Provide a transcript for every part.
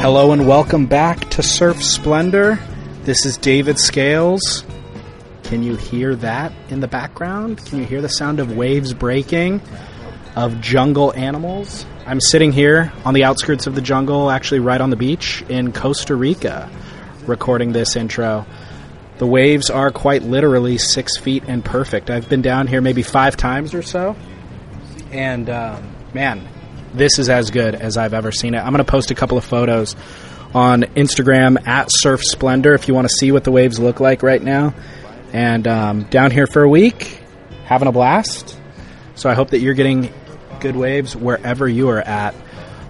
Hello and welcome back to Surf Splendor. This is David Scales. Can you hear that in the background? Can you hear the sound of waves breaking, of jungle animals? I'm sitting here on the outskirts of the jungle, actually right on the beach in Costa Rica, recording this intro. The waves are quite literally 6 feet and perfect. I've been down here maybe 5 times or so, and man, this is as good as I've ever seen it. I'm going to post a couple of photos on Instagram at Surf Splendor if you want to see what the waves look like right now. And down here for a week, having a blast. So I hope that you're getting good waves wherever you are at.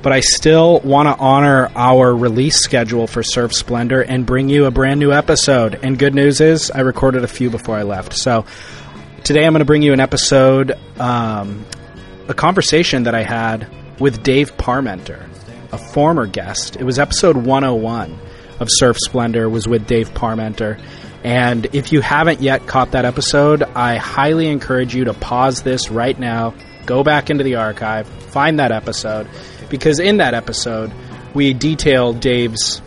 But I still want to honor our release schedule for Surf Splendor and bring you a brand new episode. And good news is I recorded a few before I left. So today I'm going to bring you an episode, a conversation that I had with Dave Parmenter, a former guest. It was episode 101 of Surf Splendor was with Dave Parmenter. And if you haven't yet caught that episode, I highly encourage you to pause this right now, go back into the archive, find that episode, because in that episode, we detail Dave's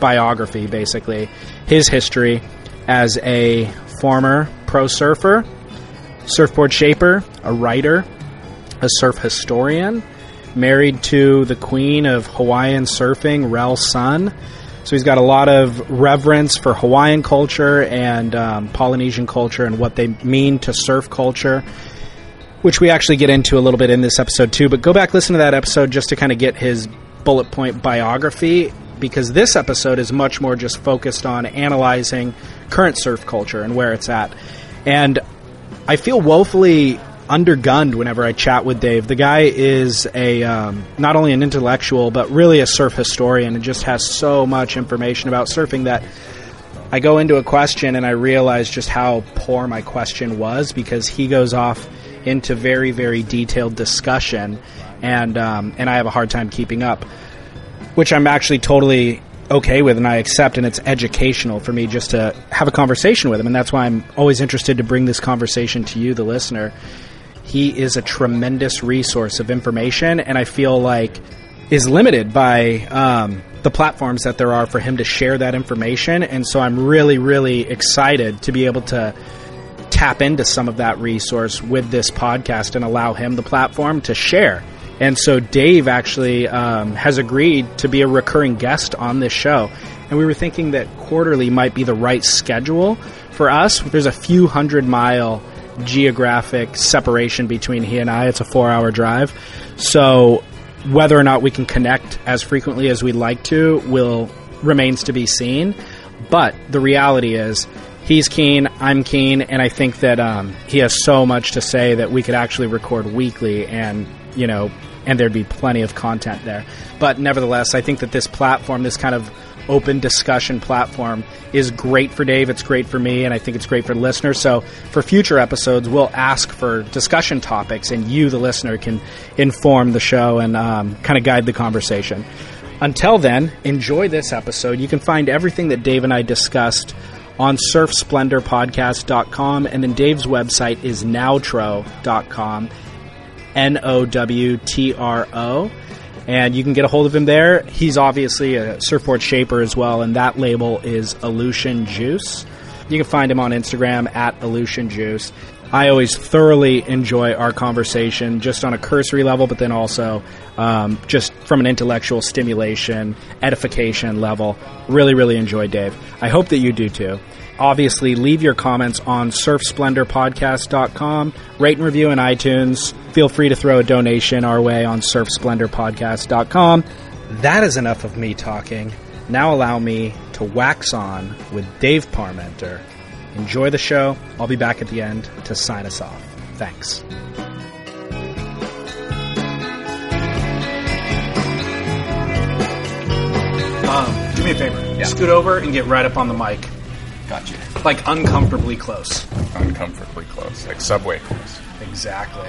biography, basically, his history as a former pro surfer, surfboard shaper, a writer, a surf historian, married to the queen of Hawaiian surfing, Rel Sun. So he's got a lot of reverence for Hawaiian culture and Polynesian culture and what they mean to surf culture, which we actually get into a little bit in this episode too. But go back, listen to that episode just to kind of get his bullet point biography, because this episode is much more just focused on analyzing current surf culture and where it's at. And I feel woefully undergunned whenever I chat with Dave. The guy is a not only an intellectual, but really a surf historian, and just has so much information about surfing that I go into a question and I realize just how poor my question was, because he goes off into very, very detailed discussion, and I have a hard time keeping up, which I'm actually totally okay with and I accept, and it's educational for me just to have a conversation with him, and that's why I'm always interested to bring this conversation to you, the listener. He is a tremendous resource of information, and I feel like is limited by the platforms that there are for him to share that information. And so I'm really, really excited to be able to tap into some of that resource with this podcast and allow him the platform to share. And so Dave actually has agreed to be a recurring guest on this show. And we were thinking that quarterly might be the right schedule for us. There's a few hundred-mile geographic separation between he and I. It's a 4-hour drive. So whether or not we can connect as frequently as we'd like to remains to be seen. But the reality is he's keen, I'm keen, and I think that he has so much to say that we could actually record weekly, and you know, and there'd be plenty of content there. But nevertheless, I think that this platform, this kind of open discussion platform, is great for Dave, it's great for me, and I think it's great for listeners. So for future episodes, we'll ask for discussion topics, and you, the listener, can inform the show and kind of guide the conversation. Until then, enjoy this episode. You can find everything that Dave and I discussed on surfsplendorpodcast.com, and then Dave's website is nowtro.com, N-O-W-T-R-O. And you can get a hold of him there. He's obviously a surfboard shaper as well, and that label is Aleutian Juice. You can find him on Instagram at Aleutian Juice. I always thoroughly enjoy our conversation, just on a cursory level, but then also just from an intellectual stimulation, edification level. Really, really enjoy, Dave. I hope that you do too. Obviously, leave your comments on surfsplendorpodcast.com. Rate and review in iTunes. Feel free to throw a donation our way on surfsplendorpodcast.com. That is enough of me talking. Now allow me to wax on with Dave Parmenter. Enjoy the show. I'll be back at the end to sign us off. Thanks. Do me a favor. Yeah. Scoot over and get right up on the mic. Got you. Like uncomfortably close. Uncomfortably close. Like subway close. Exactly.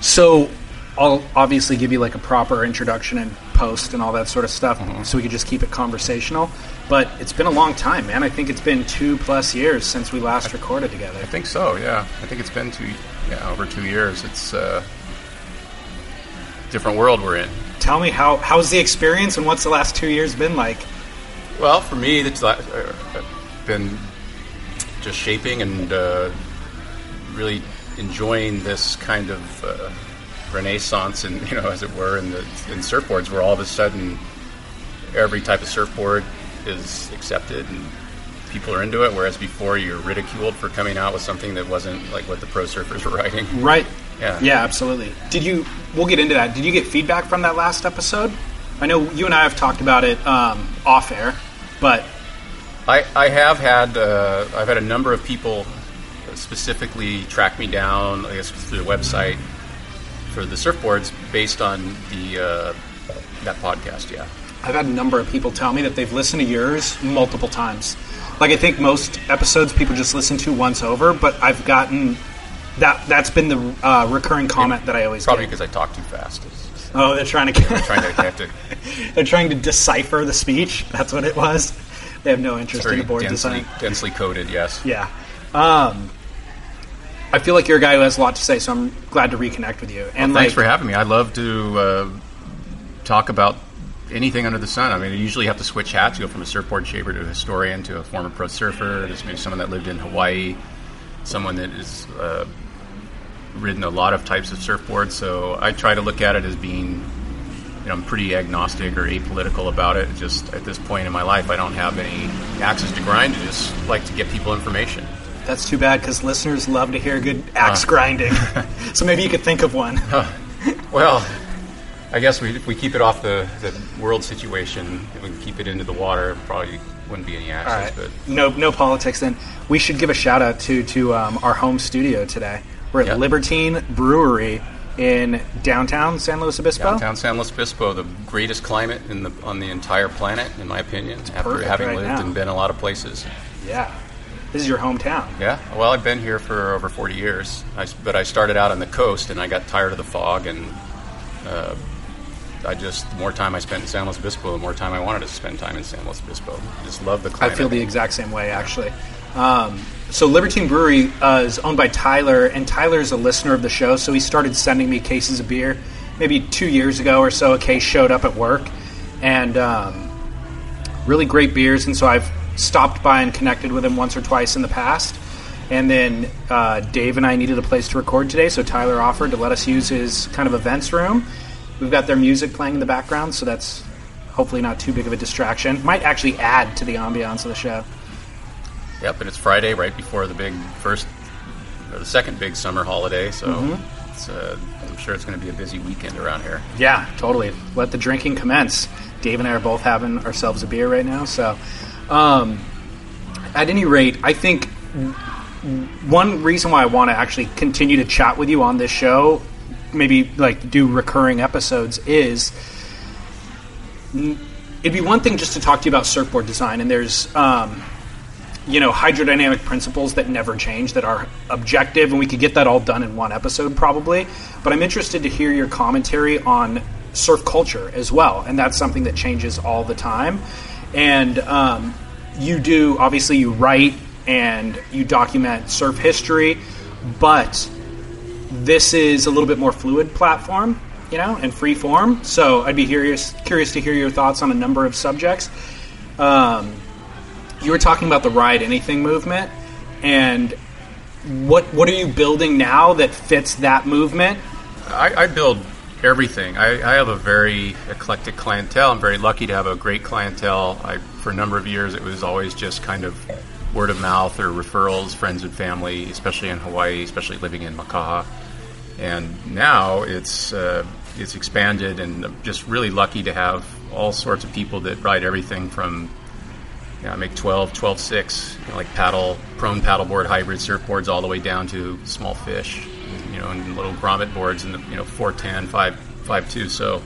So I'll obviously give you like a proper introduction and post and all that sort of stuff, mm-hmm. so we could just keep it conversational. But it's been a long time, man. I think it's been 2+ years since we last recorded together. I think so, yeah. I think it's been over 2 years. It's a different world we're in. Tell me, how's the experience and what's the last 2 years been like? Well, for me, it's been just shaping and really enjoying this kind of... renaissance, and as it were, in surfboards, where all of a sudden every type of surfboard is accepted and people are into it, whereas before you're ridiculed for coming out with something that wasn't like what the pro surfers were riding. Right. Yeah, absolutely. We'll get into that. Did you get feedback from that last episode? I know you and I have talked about it off air, but I have had I've had a number of people specifically track me down, I guess, through the website for the surfboards based on the that podcast, yeah. I've had a number of people tell me that they've listened to yours multiple times. Like, I think most episodes people just listen to once over, but I've gotten... That's been the recurring comment that I always get. Probably because I talk too fast. Oh, they're trying to... They're trying to decipher the speech. That's what it was. They have no interest in the board design. Densely coded, yes. Yeah. I feel like you're a guy who has a lot to say, so I'm glad to reconnect with you. And well, thanks for having me. I love to talk about anything under the sun. I mean, I usually have to switch hats. You go from a surfboard shaper to a historian to a former pro surfer. There's maybe someone that lived in Hawaii, someone that has ridden a lot of types of surfboards. So I try to look at it as being, I'm pretty agnostic or apolitical about it. Just at this point in my life, I don't have any axes to grind. I just like to get people information. That's too bad, because listeners love to hear good axe grinding. So maybe you could think of one. Well, I guess if we keep it off the world situation, if we can keep it into the water, probably wouldn't be any axes. Right. But no politics then. We should give a shout-out to our home studio today. We're at Libertine Brewery in downtown San Luis Obispo. Downtown San Luis Obispo, the greatest climate on the entire planet, in my opinion, after having lived and been a lot of places. Yeah. This is your hometown. Yeah. Well, I've been here for over 40 years, but I started out on the coast, and I got tired of the fog, and the more time I spent in San Luis Obispo, the more time I wanted to spend time in San Luis Obispo. I just love the climate. I feel the exact same way, actually. So Libertine Brewery is owned by Tyler, and Tyler is a listener of the show, so he started sending me cases of beer. Maybe 2 years ago or so, a case showed up at work, and really great beers, and so I've stopped by and connected with him once or twice in the past, and then Dave and I needed a place to record today, so Tyler offered to let us use his kind of events room. We've got their music playing in the background, so that's hopefully not too big of a distraction. Might actually add to the ambiance of the show. Yep, and it's Friday right before the second big summer holiday, so mm-hmm. I'm sure it's going to be a busy weekend around here. Yeah, totally. Let the drinking commence. Dave and I are both having ourselves a beer right now, so... At any rate, I think one reason why I want to actually continue to chat with you on this show, maybe like do recurring episodes, is it'd be one thing just to talk to you about surfboard design, and there's hydrodynamic principles that never change that are objective, and we could get that all done in one episode probably, but I'm interested to hear your commentary on surf culture as well, and that's something that changes all the time. And you do, obviously, you write and you document surf history, but this is a little bit more fluid platform, and free form. So I'd be curious to hear your thoughts on a number of subjects. You were talking about the Ride Anything movement, and what are you building now that fits that movement? I build everything. I have a very eclectic clientele. I'm very lucky to have a great clientele. For a number of years, it was always just kind of word of mouth or referrals, friends and family, especially in Hawaii, especially living in Makaha. And now it's expanded, and I'm just really lucky to have all sorts of people that ride everything from, you know, I make 12, 6, you know, like prone paddleboard, hybrid surfboards, all the way down to small fish, you know, and little grommet boards, and, you know, 410, 5.52. So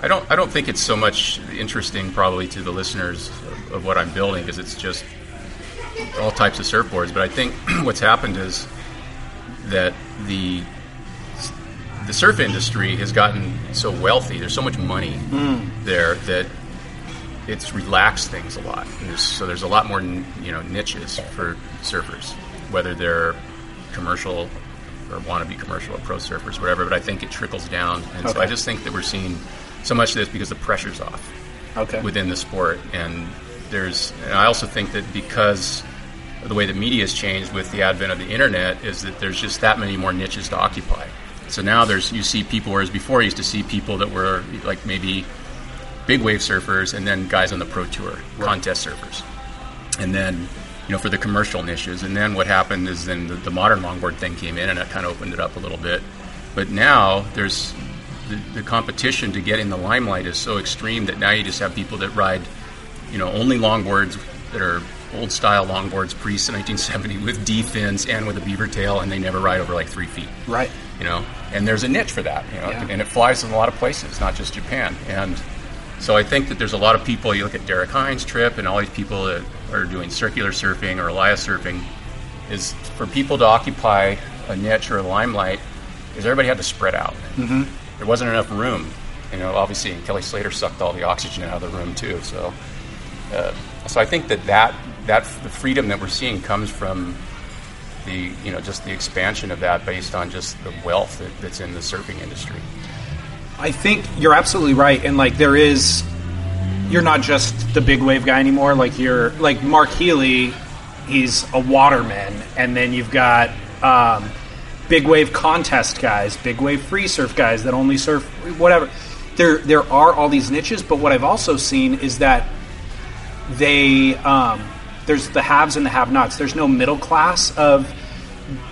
I don't think it's so much interesting probably to the listeners of what I'm building, because it's just all types of surfboards. But I think what's happened is that the surf industry has gotten so wealthy. There's so much money there that it's relaxed things a lot. So there's a lot more, you know, niches for surfers, whether they're commercial or want to be commercial or pro surfers, whatever. But I think it trickles down, and so I just think that we're seeing so much of this because the pressure's off within the sport. And I also think that because of the way the media has changed with the advent of the internet, is that there's just that many more niches to occupy. So now you see people, whereas before you used to see people that were like maybe big wave surfers, and then guys on the pro tour, contest surfers, and then, you know, for the commercial niches. And then what happened is then the modern longboard thing came in, and it kind of opened it up a little bit. But now there's the competition to get in the limelight is so extreme that now you just have people that ride, you know, only longboards that are old style longboards pre-1970 with D fins and with a beaver tail, and they never ride over like 3 feet. Right. You know, and there's a niche for that, you know, and it flies in a lot of places, not just Japan. And so I think that there's a lot of people, you look at Derek Hines' trip and all these people that are doing circular surfing or Elias surfing, is for people to occupy a niche or a limelight, is everybody had to spread out. Mm-hmm. There wasn't enough room, you know, obviously, and Kelly Slater sucked all the oxygen out of the room too. So I think that the freedom that we're seeing comes from the, you know, just the expansion of that based on just the wealth that's in the surfing industry. I think you're absolutely right, and like you're not just the big wave guy anymore. Like you're like Mark Healy, he's a waterman, and then you've got big wave contest guys, big wave free surf guys that only surf whatever. There are all these niches, but what I've also seen is that there's the haves and the have-nots. There's no middle class of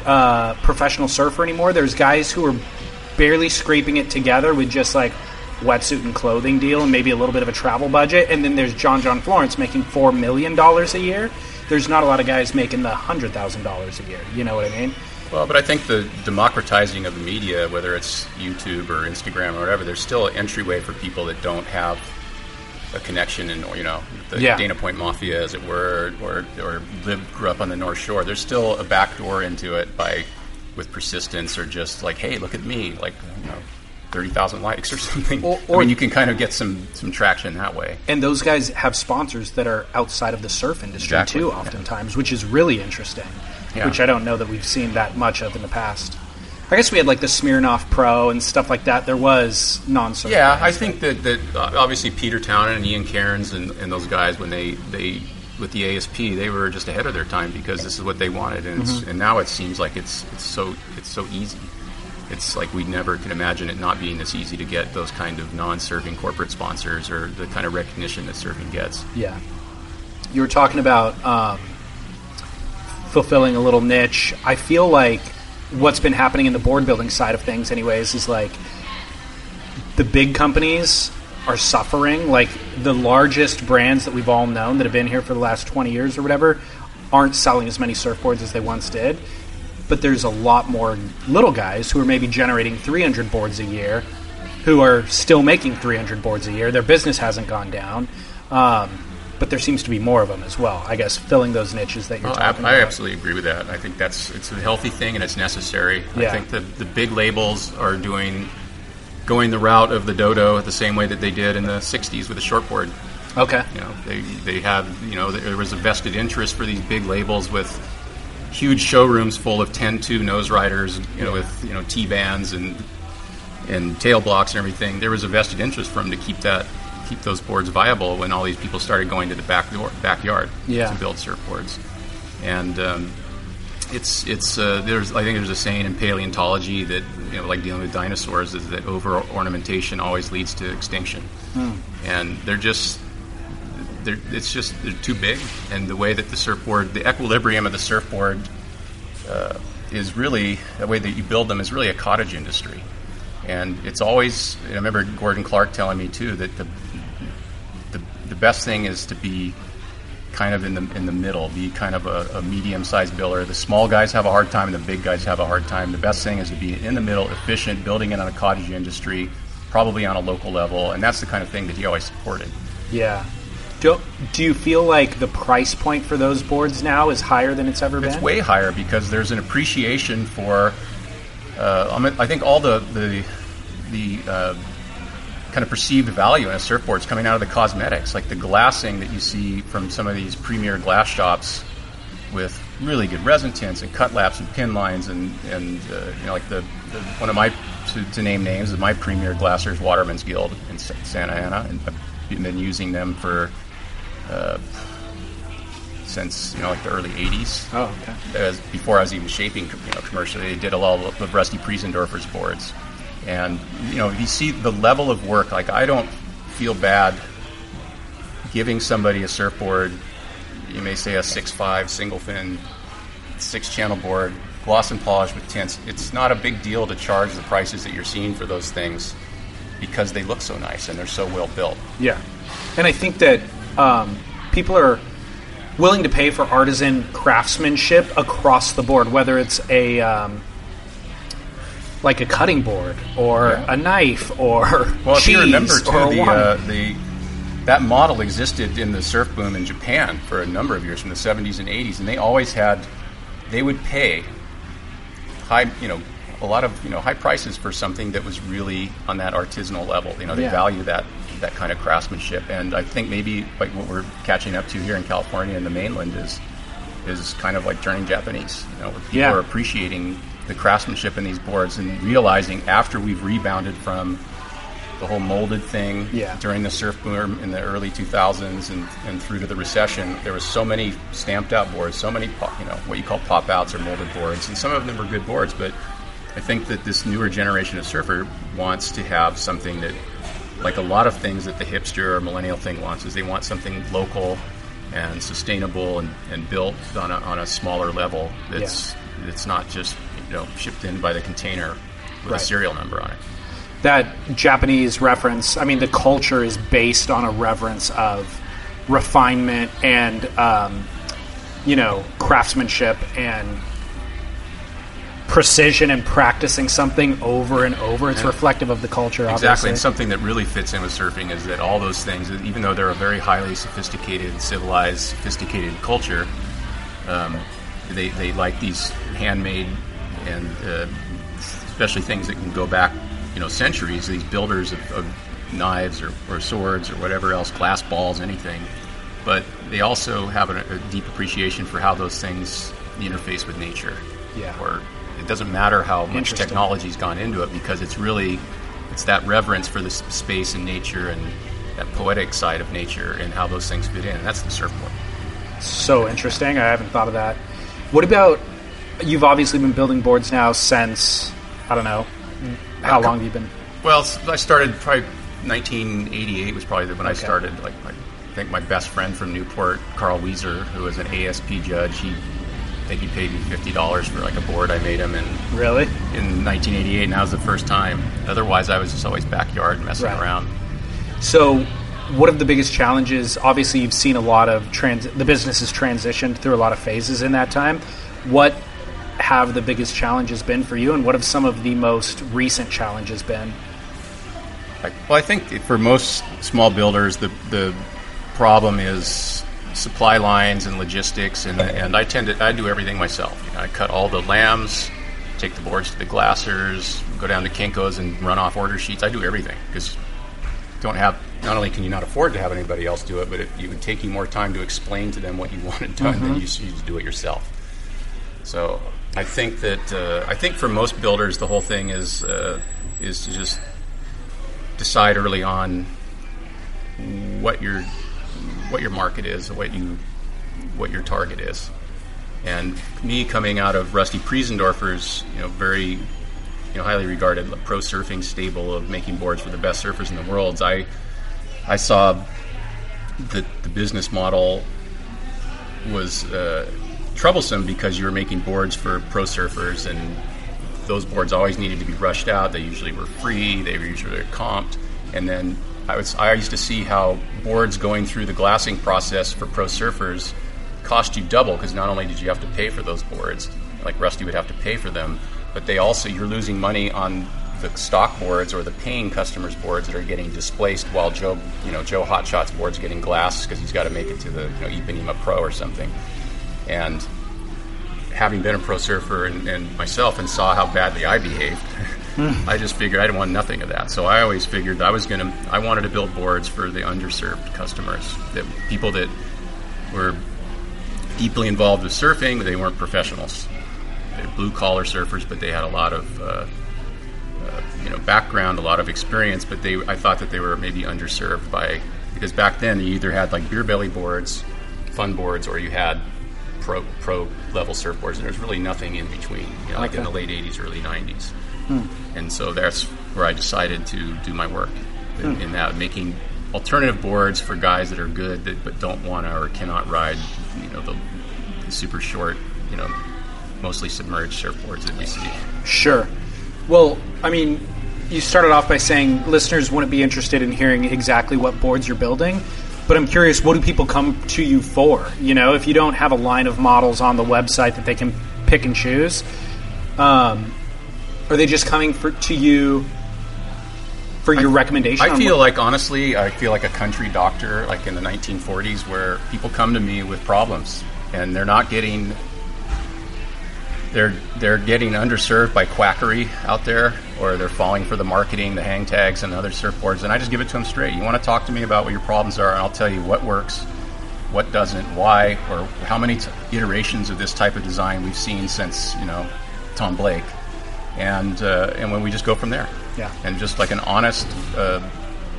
professional surfer anymore. There's guys who are barely scraping it together with just like wetsuit and clothing deal and maybe a little bit of a travel budget. And then there's John Florence making $4 million a year. There's not a lot of guys making the $100,000 a year. You know what I mean? Well, but I think the democratizing of the media, whether it's YouTube or Instagram or whatever, there's still an entryway for people that don't have a connection in, you know, the Dana Point Mafia, as it were, or grew up on the North Shore. There's still a back door into it with persistence, or just like, hey, look at me, like, you know, 30,000 likes or something. Or I mean, you can kind of get some traction that way. And those guys have sponsors that are outside of the surf industry too, oftentimes, which is really interesting, which I don't know that we've seen that much of in the past. I guess we had like the Smirnoff Pro and stuff like that. There was non-surf. Yeah, I think that obviously Peter Townend and Ian Cairns and those guys, when they with the ASP, they were just ahead of their time because this is what they wanted, and and now it seems like it's so easy. It's like we never can imagine it not being this easy to get those kind of non-surfing corporate sponsors or the kind of recognition that surfing gets. Yeah, you were talking about fulfilling a little niche. I feel like what's been happening in the board building side of things anyways is like the big companies are suffering. Like the largest brands that we've all known that have been here for the last 20 years or whatever aren't selling as many surfboards as they once did, but there's a lot more little guys who are maybe generating 300 boards a year who are still making 300 boards a year. Their business hasn't gone down, but there seems to be more of them as well, I guess, filling those niches that you're talking about. I absolutely agree with that. I think it's a healthy thing, and it's necessary. Yeah. I think the big labels are going the route of the dodo the same way that they did in the 60s with the shortboard. Okay. You know, they have, you know, there was a vested interest for these big labels with huge showrooms full of 10-2 nose riders, you know, with, you know, T-bands and tail blocks and everything. There was a vested interest for them to keep those boards viable when all these people started going to the backyard to build surfboards. And There's I think there's a saying in paleontology that, you know, like dealing with dinosaurs, is that over ornamentation always leads to extinction. And they're too big, and the way that the surfboard, the equilibrium of the surfboard, is really, the way that you build them is really a cottage industry. And it's always, I remember Gordon Clark telling me too that the best thing is to be kind of in the middle, be kind of a medium-sized builder. The small guys have a hard time, and the big guys have a hard time. The best thing is to be in the middle, efficient, building it on a cottage industry, probably on a local level, and that's the kind of thing that he always supported. Yeah. Do you feel like the price point for those boards now is higher than it's ever been? It's way higher because there's an appreciation for, I think all the kind of perceived value in a surfboard is coming out of the cosmetics, like the glassing that you see from some of these premier glass shops with really good resin tints and cut laps and pin lines and you know, like the one of my, to name names, is my premier glasser's Waterman's Guild in Santa Ana, and I've been using them for since, you know, like the early 80s. Oh, okay. Before I was even shaping, you know, commercially, they did a lot of Rusty Priesendorfer's boards. And, you know, you see the level of work. Like, I don't feel bad giving somebody a surfboard, you may say a 6'5", single fin, 6-channel board, gloss and polish with tints. It's not a big deal to charge the prices that you're seeing for those things because they look so nice and they're so well built. Yeah. And I think that people are willing to pay for artisan craftsmanship across the board, whether it's a... like a cutting board, or a knife, or cheese, if you remember, too, or that model existed in the surf boom in Japan for a number of years, from the 70s and 80s, and they always had, they would pay high, you know, a lot of, you know, high prices for something that was really on that artisanal level. You know, they value that kind of craftsmanship, and I think maybe like what we're catching up to here in California and the mainland is kind of like turning Japanese. You know, where people are appreciating the craftsmanship in these boards and realizing after we've rebounded from the whole molded thing during the surf boom in the early 2000s and through to the recession, there was so many stamped out boards, so many, you know, what you call pop outs or molded boards, and some of them were good boards, but I think that this newer generation of surfer wants to have something that, like a lot of things that the hipster or millennial thing wants, is they want something local and sustainable and built on a smaller level that's it's not just, you know, shipped in by the container with a serial number on it. That Japanese reference, I mean, the culture is based on a reverence of refinement and, you know, craftsmanship and precision and practicing something over and over. It's reflective of the culture, obviously. Exactly, and something that really fits in with surfing is that all those things, even though they're a very highly sophisticated, civilized, sophisticated culture, They like these handmade and especially things that can go back, you know, centuries. These builders of knives or swords or whatever else, glass balls, anything. But they also have a deep appreciation for how those things interface with nature. Yeah. Or it doesn't matter how much technology's gone into it, because it's really, it's that reverence for the space and nature and that poetic side of nature and how those things fit in. And that's the surfboard. So interesting. I haven't thought of that. What about, you've obviously been building boards now since, I don't know, how long have you been? Well, I started probably 1988 was probably when I started. Like, I think my best friend from Newport, Carl Weezer, who was an ASP judge, I think he paid me $50 for like a board I made him in 1988, and that was the first time. Otherwise, I was just always backyard messing around. So... What are the biggest challenges? Obviously, you've seen a lot of the business has transitioned through a lot of phases in that time. What have the biggest challenges been for you, and what have some of the most recent challenges been? Well, I think for most small builders, the problem is supply lines and logistics, and I do everything myself. You know, I cut all the lambs, take the boards to the glassers, go down to Kinko's and run off order sheets. I do everything because not only can you not afford to have anybody else do it, but it would take you more time to explain to them what you wanted done than you just do it yourself. So I think that for most builders, the whole thing is to just decide early on what your market is, what your target is, And me coming out of Rusty Priesendorfer's, highly regarded pro surfing stable of making boards for the best surfers in the world, I saw that the business model was troublesome because you were making boards for pro surfers, and those boards always needed to be rushed out. They usually were free. They were usually comped. And then I used to see how boards going through the glassing process for pro surfers cost you double, because not only did you have to pay for those boards, like Rusty would have to pay for them, but they also, you're losing money on the stock boards or the paying customers' boards that are getting displaced, while Joe Hotshot's board's getting glassed because he's got to make it to the Ipanema Pro or something. And having been a pro surfer and myself, and saw how badly I behaved, I just figured I didn't want nothing of that. So I always figured I wanted to build boards for the underserved customers, that people that were deeply involved with surfing, but they weren't professionals. They're blue-collar surfers, but they had a lot of background, a lot of experience, but I thought that they were maybe underserved because back then you either had like beer belly boards, fun boards, or you had pro level surfboards, and there's really nothing in between, like in the late 80s, early 90s. And so that's where I decided to do my work in that, making alternative boards for guys that are good but don't want to or cannot ride the super short, mostly submerged surfboards that we see. Sure. Well, I mean, you started off by saying listeners wouldn't be interested in hearing exactly what boards you're building, but I'm curious, what do people come to you for? If you don't have a line of models on the website that they can pick and choose, are they just coming to you for your recommendation? I feel like a country doctor, like in the 1940s, where people come to me with problems, and they're not getting... They're getting underserved by quackery out there, or they're falling for the marketing, the hang tags, and the other surfboards. And I just give it to them straight. You want to talk to me about what your problems are, and I'll tell you what works, what doesn't, why, or how many iterations of this type of design we've seen since Tom Blake, and when we just go from there. Yeah. And just like an honest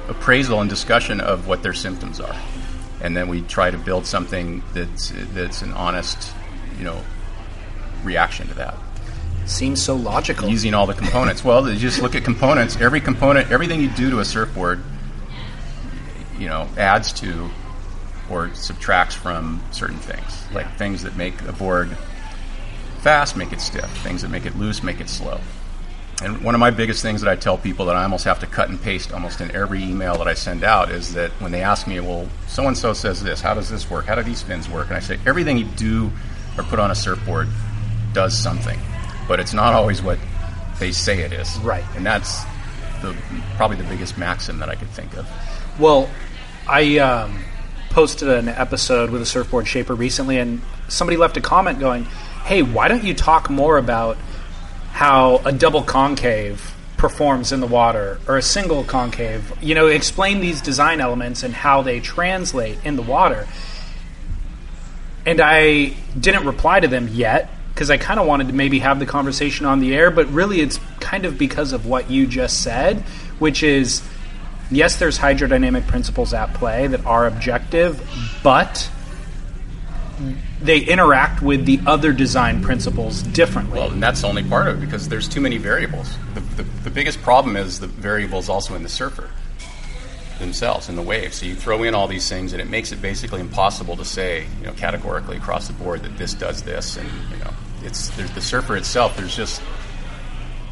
appraisal and discussion of what their symptoms are, and then we try to build something that's an honest, reaction to that. Seems so logical. Using all the components. Well, you just look at components. Every component, everything you do to a surfboard, adds to or subtracts from certain things, like things that make a board fast, make it stiff. Things that make it loose, make it slow. And one of my biggest things that I tell people that I almost have to cut and paste almost in every email that I send out is that when they ask me, well, so-and-so says this, how does this work? How do these fins work? And I say, everything you do or put on a surfboard does something, but it's not always what they say it is. Right. And that's probably the biggest maxim that I could think of. Well, I posted an episode with a surfboard shaper recently, and somebody left a comment going, hey, why don't you talk more about how a double concave performs in the water, or a single concave? Explain these design elements and how they translate in the water. And I didn't reply to them yet, because I kind of wanted to maybe have the conversation on the air, but really it's kind of because of what you just said, which is, yes, there's hydrodynamic principles at play that are objective, but they interact with the other design principles differently. Well, and that's the only part of it, because there's too many variables. The biggest problem is the variables also in the surfer themselves, in the wave. So you throw in all these things, and it makes it basically impossible to say, categorically across the board that this does this, and, it's the surfer itself. There's just,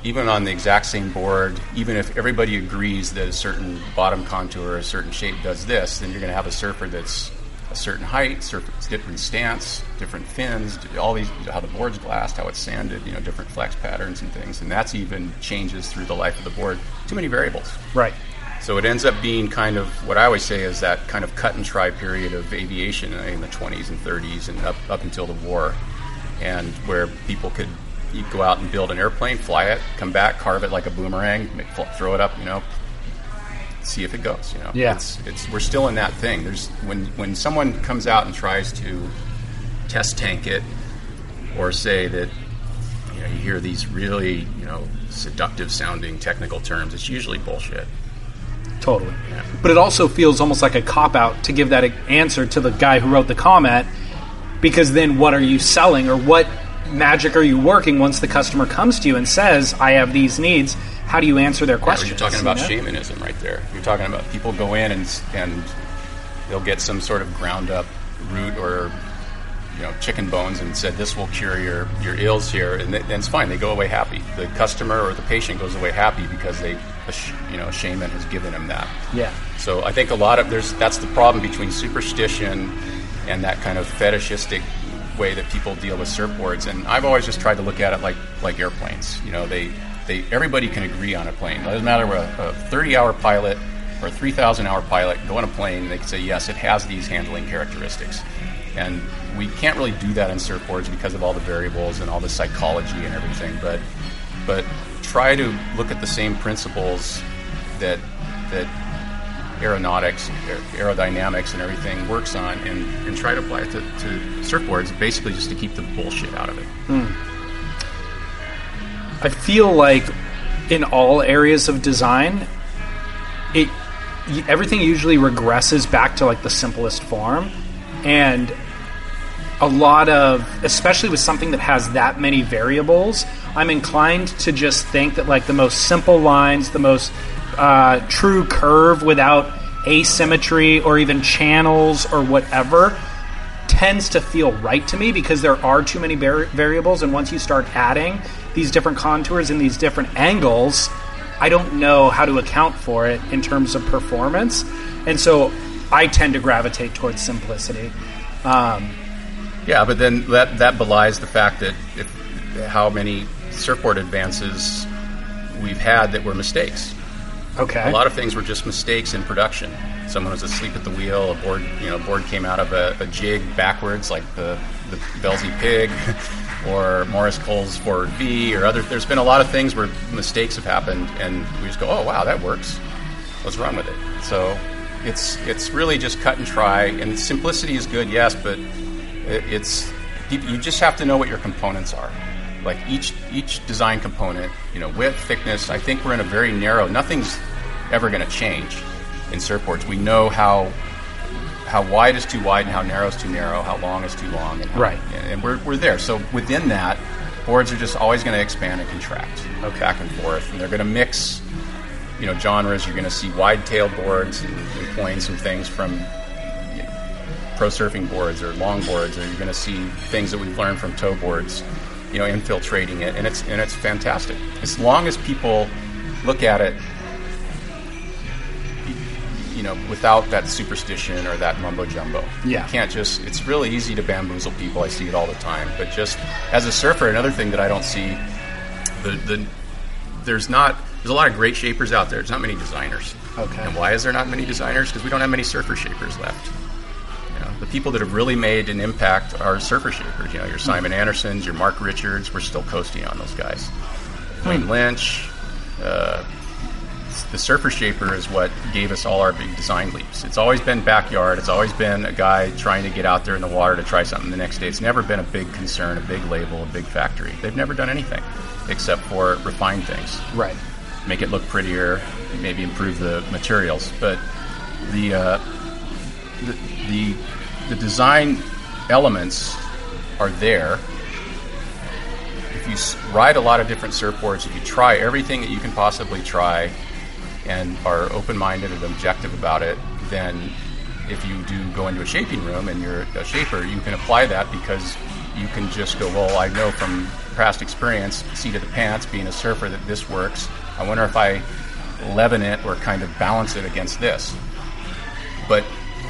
even on the exact same board, even if everybody agrees that a certain bottom contour or a certain shape does this, then you're going to have a surfer that's a certain height, different stance, different fins, all these, how the board's glassed, how it's sanded, different flex patterns and things, and that's even changes through the life of the board. Too many variables. Right. So it ends up being kind of what I always say is that kind of cut and try period of aviation in the 20s and 30s and up until the war, and where people could go out and build an airplane, fly it, come back, carve it like a boomerang, throw it up, see if it goes. Yeah. We're still in that thing. There's when someone comes out and tries to test tank it, or say that you hear these really seductive sounding technical terms, it's usually bullshit. Totally. Yeah. But it also feels almost like a cop-out to give that answer to the guy who wrote the comment, because then what are you selling, or what magic are you working once the customer comes to you and says, I have these needs? How do you answer their questions? You're talking about shamanism right there. You're talking about people go in and they'll get some sort of ground up root or, you know, chicken bones and said, this will cure your ills here, and then it's fine. They go away happy. The customer or the patient goes away happy because they, you know, a shaman has given him that. Yeah. So I think a lot of that's the problem between superstition and that kind of fetishistic way that people deal with surfboards. And I've always just tried to look at it like airplanes. You know, they everybody can agree on a plane. It doesn't matter whether a 30-hour pilot or a 3,000-hour pilot go on a plane. They can say, yes, it has these handling characteristics. And we can't really do that in surfboards because of all the variables and all the psychology and everything. But try to look at the same principles that aeronautics, aerodynamics, and everything works on, and try to apply it to surfboards, basically just to keep the bullshit out of it. I feel like in all areas of design, everything usually regresses back to like the simplest form. And a lot of, especially with something that has that many variables, I'm inclined to just think that like the most simple lines, the most true curve without asymmetry or even channels or whatever tends to feel right to me, because there are too many variables. And once you start adding these different contours and these different angles, I don't know how to account for it in terms of performance. And so I tend to gravitate towards simplicity. Yeah, but then that belies the fact that how many surfboard advances we've had that were mistakes. Okay. A lot of things were just mistakes in production. Someone was asleep at the wheel. A board came out of a jig backwards, like the Belzy Pig, or Morris Cole's forward V, or other. There's been a lot of things where mistakes have happened, and we just go, "Oh wow, that works. Let's run with it." So it's really just cut and try. And simplicity is good, yes, but you just have to know what your components are. Like each design component, you know, width, thickness. I think we're in a very narrow. Nothing's ever going to change in surfboards. We know how wide is too wide and how narrow is too narrow, how long is too long, and we're there. So within that, boards are just always going to expand and contract, back and forth, and they're going to mix, you know, genres. You're going to see wide-tailed boards and employing some things from, you know, pro surfing boards or long boards, or you're going to see things that we've learned from tow boards, you know, infiltrating it, and it's fantastic. As long as people look at it, you know, without that superstition or that mumbo jumbo. Yeah. You can't just. It's really easy to bamboozle people. I see it all the time. But just as a surfer, another thing that I don't see, there's a lot of great shapers out there. There's not many designers. Okay. And why is there not many designers? Because we don't have many surfer shapers left. The people that have really made an impact are surfer shapers. You know, your Simon Andersons, your Mark Richards. We're still coasting on those guys. Wayne Lynch. The surfer shaper is what gave us all our big design leaps. It's always been backyard. It's always been a guy trying to get out there in the water to try something the next day. It's never been a big concern, a big label, a big factory. They've never done anything except for refine things. Right. Make it look prettier, maybe improve the materials. But the design elements are there. If you ride a lot of different surfboards, if you try everything that you can possibly try and are open-minded and objective about it, then if you do go into a shaping room and you're a shaper, you can apply that, because you can just go, well, I know from past experience, seat of the pants, being a surfer, that this works. I wonder if I leaven it or kind of balance it against this. But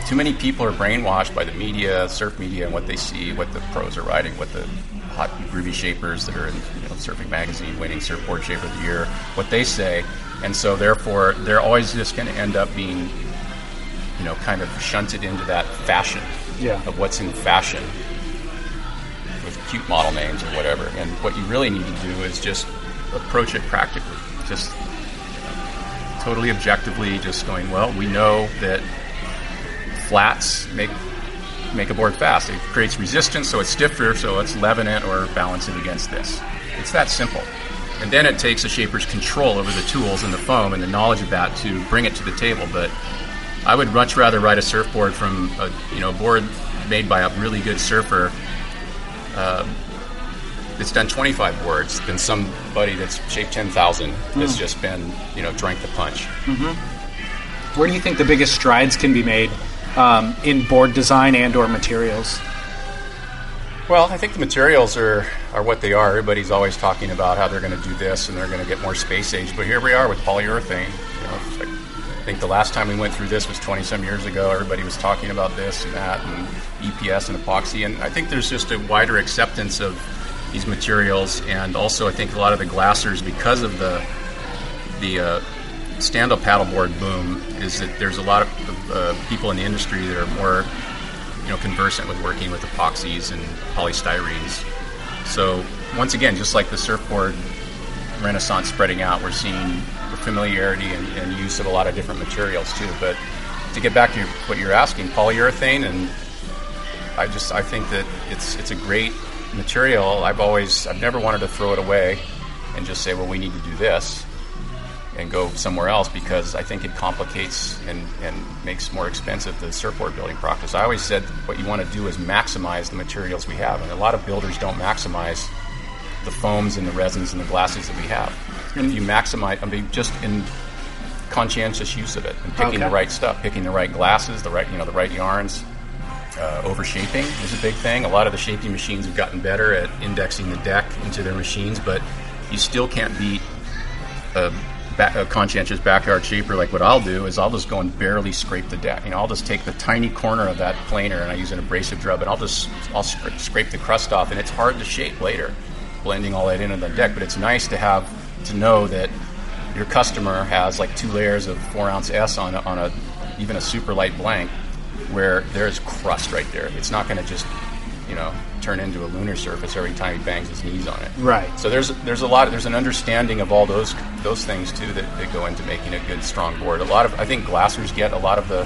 too many people are brainwashed by the media, surf media, and what they see, what the pros are riding, what the hot groovy shapers that are in, you know, Surfing Magazine winning Surfboard Shaper of the Year, what they say. And so therefore they're always just going to end up being, you know, kind of shunted into that fashion of what's in fashion with cute model names or whatever. And what you really need to do is just approach it practically, just, you know, totally objectively, just going, well, we know that flats make a board fast. It creates resistance, so it's stiffer, so let's leaven it or balance it against this. It's that simple. And then it takes a shaper's control over the tools and the foam and the knowledge of that to bring it to the table. But I would much rather ride a surfboard from a board made by a really good surfer that's done 25 words than somebody that's shaped 10,000 that's just been, you know, drank the punch. Mm-hmm. Where do you think the biggest strides can be made in board design and or materials? Well, I think the materials are what they are. Everybody's always talking about how they're going to do this and they're going to get more space age. But here we are with polyurethane. You know, it's like, I think the last time we went through this was 20-some years ago. Everybody was talking about this and that and EPS and epoxy. And I think there's just a wider acceptance of these materials. And also I think a lot of the glassers, because of the stand-up paddleboard boom, is that there's a lot of people in the industry that are more... you know, conversant with working with epoxies and polystyrenes. So once again, just like the surfboard renaissance spreading out, we're seeing familiarity and use of a lot of different materials too. But to get back to what you're asking, polyurethane, and I think that it's a great material. I've never wanted to throw it away and just say, well, we need to do this and go somewhere else, because I think it complicates and makes more expensive the surfboard building practice. I always said what you want to do is maximize the materials we have, and a lot of builders don't maximize the foams and the resins and the glasses that we have. And if you maximize, I mean, just in conscientious use of it and picking the right stuff, picking the right glasses, the right, you know, the right yarns. Overshaping is a big thing. A lot of the shaping machines have gotten better at indexing the deck into their machines, but you still can't beat a conscientious backyard shaper. Like what I'll do is I'll just go and barely scrape the deck. You know, I'll just take the tiny corner of that planer, and I use an abrasive drub, and I'll scrape the crust off, and it's hard to shape later, blending all that into the deck. But it's nice to have to know that your customer has like 2 layers of 4-ounce S on a even a super light blank, where there is crust right there. It's not going to just, you know, turn into a lunar surface every time he bangs his knees on it. Right. So there's an understanding of all those things too that go into making a good strong board. I think glassers get a lot of the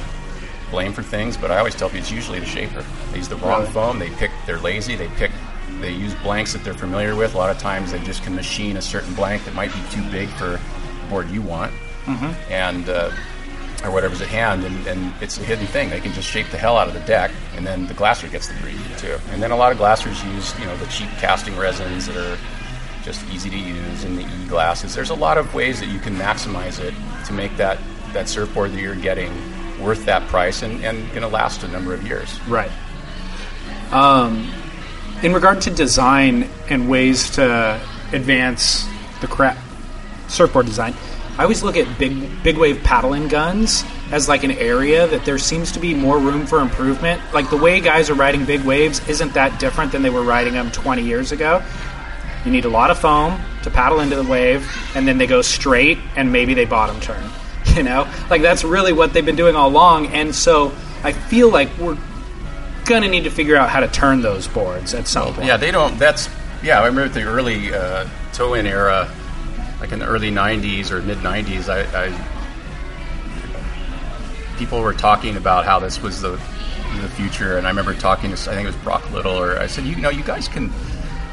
blame for things, but I always tell people it's usually the shaper. They use the wrong foam. They're lazy. They use blanks that they're familiar with. A lot of times they just can machine a certain blank that might be too big for the board you want, and or whatever's at hand, and it's a hidden thing. They can just shape the hell out of the deck, and then the glasser gets the greed too. And then a lot of glassers use, you know, the cheap casting resins that are just easy to use, and the e-glasses. There's a lot of ways that you can maximize it to make that surfboard that you're getting worth that price and going to last a number of years. Right. In regard to design and ways to advance the surfboard design, I always look at big wave paddling guns as like an area that there seems to be more room for improvement. Like the way guys are riding big waves isn't that different than they were riding them 20 years ago. You need a lot of foam to paddle into the wave, and then they go straight, and maybe they bottom turn. You know, like that's really what they've been doing all along. And so I feel like we're gonna need to figure out how to turn those boards at some point. Yeah, they don't. I remember the early tow-in era. Like in the early 90s or mid 90s, people were talking about how this was the future, and I remember talking to, I think it was Brock Little, or I said, you know, you guys can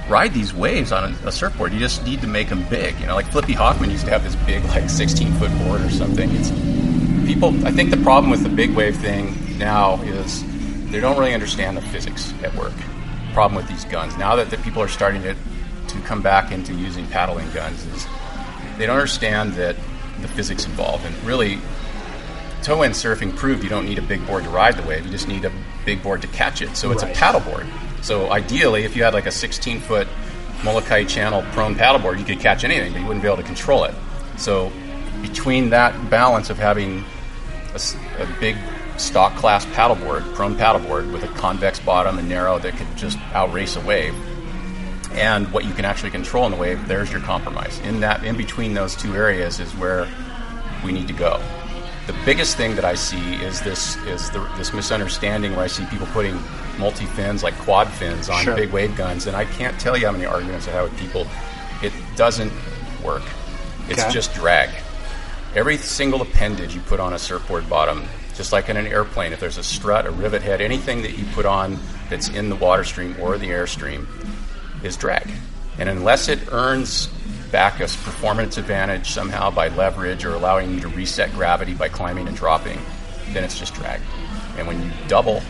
ride these waves on a surfboard. You just need to make them big. You know, like Flippy Hoffman used to have this big, like 16-foot board or something. I think the problem with the big wave thing now is they don't really understand the physics at work. Problem with these guns now that the people are starting to come back into using paddling guns is. They don't understand that the physics involved, and really, tow-in surfing proved you don't need a big board to ride the wave. You just need a big board to catch it. So it's a paddle board. So ideally, if you had like a 16-foot Molokai Channel prone paddleboard, you could catch anything, but you wouldn't be able to control it. So between that balance of having a big stock class paddleboard, prone paddleboard with a convex bottom and narrow that could just outrace a wave, and what you can actually control in the wave, there's your compromise. In between those two areas is where we need to go. The biggest thing that I see is this misunderstanding where I see people putting multi-fins, like quad fins, on big wave guns, and I can't tell you how many arguments I have with people. It doesn't work. It's just drag. Every single appendage you put on a surfboard bottom, just like in an airplane, if there's a strut, a rivet head, anything that you put on that's in the water stream or the airstream, is drag. And unless it earns back a performance advantage somehow by leverage or allowing you to reset gravity by climbing and dropping, then it's just drag. And when you double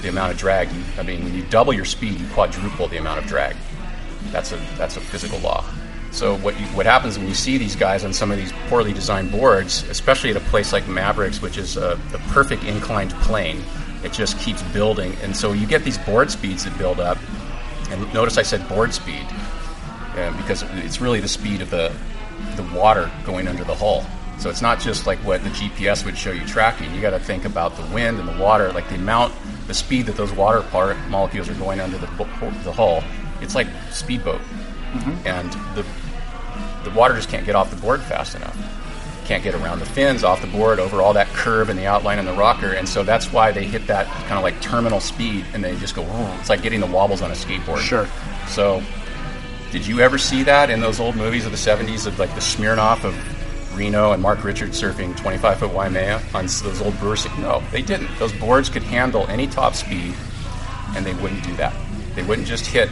the amount of drag. I mean, when you double your speed, you quadruple the amount of drag. That's a physical law. So what happens when you see these guys on some of these poorly designed boards, especially at a place like Mavericks, which is a perfect inclined plane, it just keeps building. And so you get these board speeds that build up. And notice I said board speed, because it's really the speed of the water going under the hull. So it's not just like what the GPS would show you tracking. You got to think about the wind and the water, like the amount, the speed that those water molecules are going under the hull. It's like speedboat. Mm-hmm. And the water just can't get off the board fast enough. Can't get around the fins, off the board, over all that curve and the outline and the rocker. And so that's why they hit that kind of like terminal speed, and they just go, oh, it's like getting the wobbles on a skateboard. Sure. So did you ever see that in those old movies of the 70s of like the Smirnoff of Reno and Mark Richards surfing 25-foot Waimea on those old brewers? No, they didn't. Those boards could handle any top speed, and they wouldn't do that. They wouldn't just hit,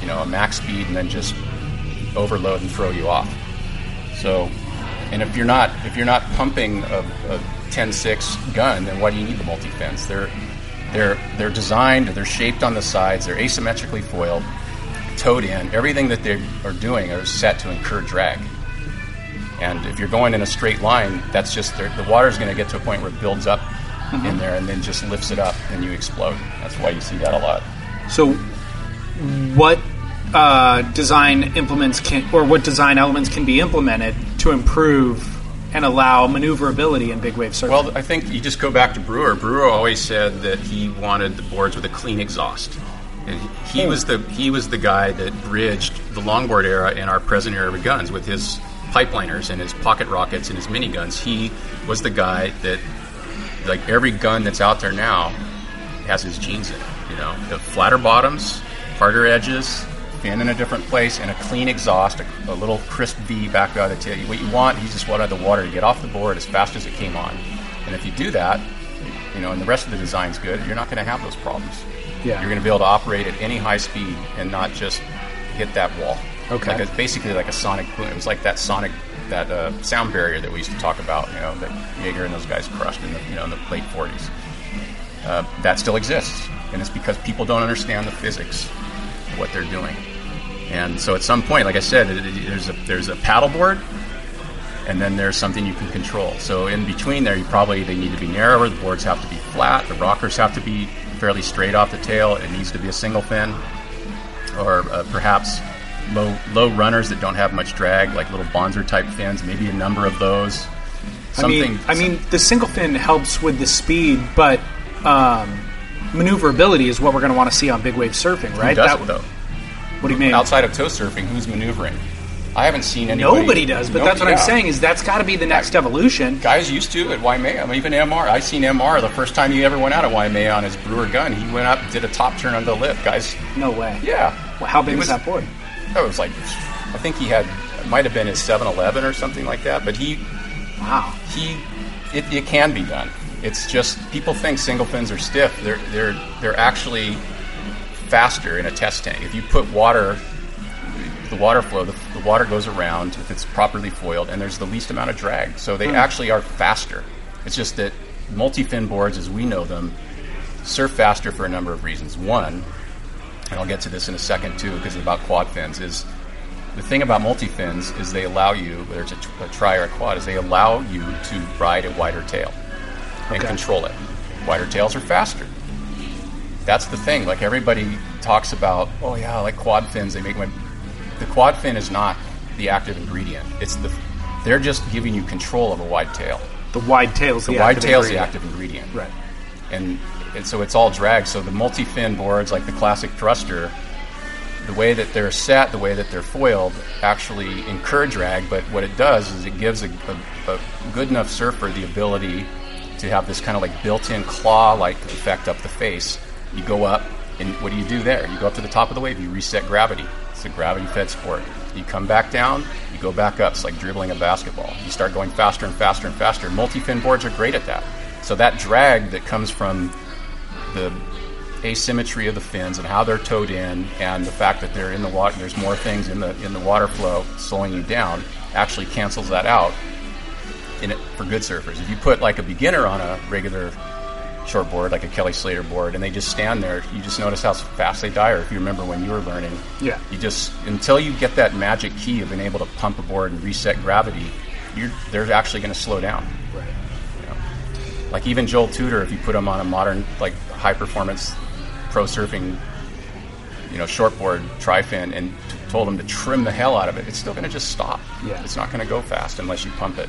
you know, a max speed and then just overload and throw you off. So, and if you're not pumping a 10-6 gun, then why do you need the multi-fins? They're designed, they're shaped on the sides, they're asymmetrically foiled, towed in. Everything that they are doing is set to incur drag. And if you're going in a straight line, that's just the water's going to get to a point where it builds up mm-hmm. in there and then just lifts it up and you explode. That's why you see that a lot. So, what design elements can be implemented to improve and allow maneuverability in big wave surfing? Well, I think you just go back to Brewer. Brewer always said that he wanted the boards with a clean exhaust. And he was the guy that bridged the longboard era and our present era with guns with his pipeliners and his pocket rockets and his miniguns. He was the guy that, like, every gun that's out there now has his genes in it. You know, the flatter bottoms, harder edges, fin in a different place, and a clean exhaust, a little crisp V back out of the tail. What you want, you just want out of the water to get off the board as fast as it came on. And if you do that, you know, and the rest of the design's good, you're not going to have those problems. Yeah. You're going to be able to operate at any high speed and not just hit that wall. Okay. Like basically like a sonic boom. It was like that sound barrier that we used to talk about, you know, that Jaeger and those guys crushed in the late 40s. That still exists, and it's because people don't understand the physics of what they're doing. And so at some point, like I said, there's a paddleboard, and then there's something you can control. So in between there, they need to be narrower. The boards have to be flat. The rockers have to be fairly straight off the tail. It needs to be a single fin, or perhaps low runners that don't have much drag, like little bonzer type fins, maybe a number of those. I mean, the single fin helps with the speed, but maneuverability is what we're going to want to see on big wave surfing, right? Who does it, though? What do you mean? Outside of tow surfing, who's maneuvering? I haven't seen anybody. Nobody does, but that's what I'm saying is that's got to be the next evolution. Guys used to at Waimea, I mean, even MR. I seen MR the first time he ever went out at Waimea on his Brewer gun. He went up, did a top turn on the lip, guys. No way. Yeah. Well, how big was that board? It was like, I think it might have been his 7-Eleven or something like that. But it can be done. It's just people think single fins are stiff. They're actually faster in a test tank. If you put water, the water flow, the water goes around if it's properly foiled, and there's the least amount of drag. So they actually are faster. It's just that multi-fin boards, as we know them, surf faster for a number of reasons. One, and I'll get to this in a second too, because it's about quad fins, is the thing about multi-fins is they allow you, whether it's a tri or a quad, is they allow you to ride a wider tail. Okay. And control it. Wider tails are faster. That's the thing. Like, everybody talks about, oh yeah, like quad fins. The quad fin is not the active ingredient. It's they're just giving you control of a wide tail. The wide tail's the active ingredient. Right. And so it's all drag. So the multi-fin boards, like the classic thruster, the way that they're set, the way that they're foiled, actually incur drag. But what it does is it gives a good enough surfer the ability to have this kind of like built-in claw-like effect up the face. You go up, and what do you do there? You go up to the top of the wave. You reset gravity. It's a gravity-fed sport. You come back down. You go back up. It's like dribbling a basketball. You start going faster and faster and faster. Multi-fin boards are great at that. So that drag that comes from the asymmetry of the fins and how they're towed in, and the fact that they're in the water, there's more things in the water flow slowing you down, actually cancels that out in it for good surfers. If you put like a beginner on a regular short board, like a Kelly Slater board, and they just stand there. You just notice how fast they die, or if you remember when you were learning. Yeah. You just, until you get that magic key of being able to pump a board and reset gravity, they're actually going to slow down. Right. You know? Like even Joel Tudor, if you put him on a modern, like high-performance pro surfing, you know, shortboard, tri-fin, and told him to trim the hell out of it, it's still going to just stop. Yeah. It's not going to go fast unless you pump it.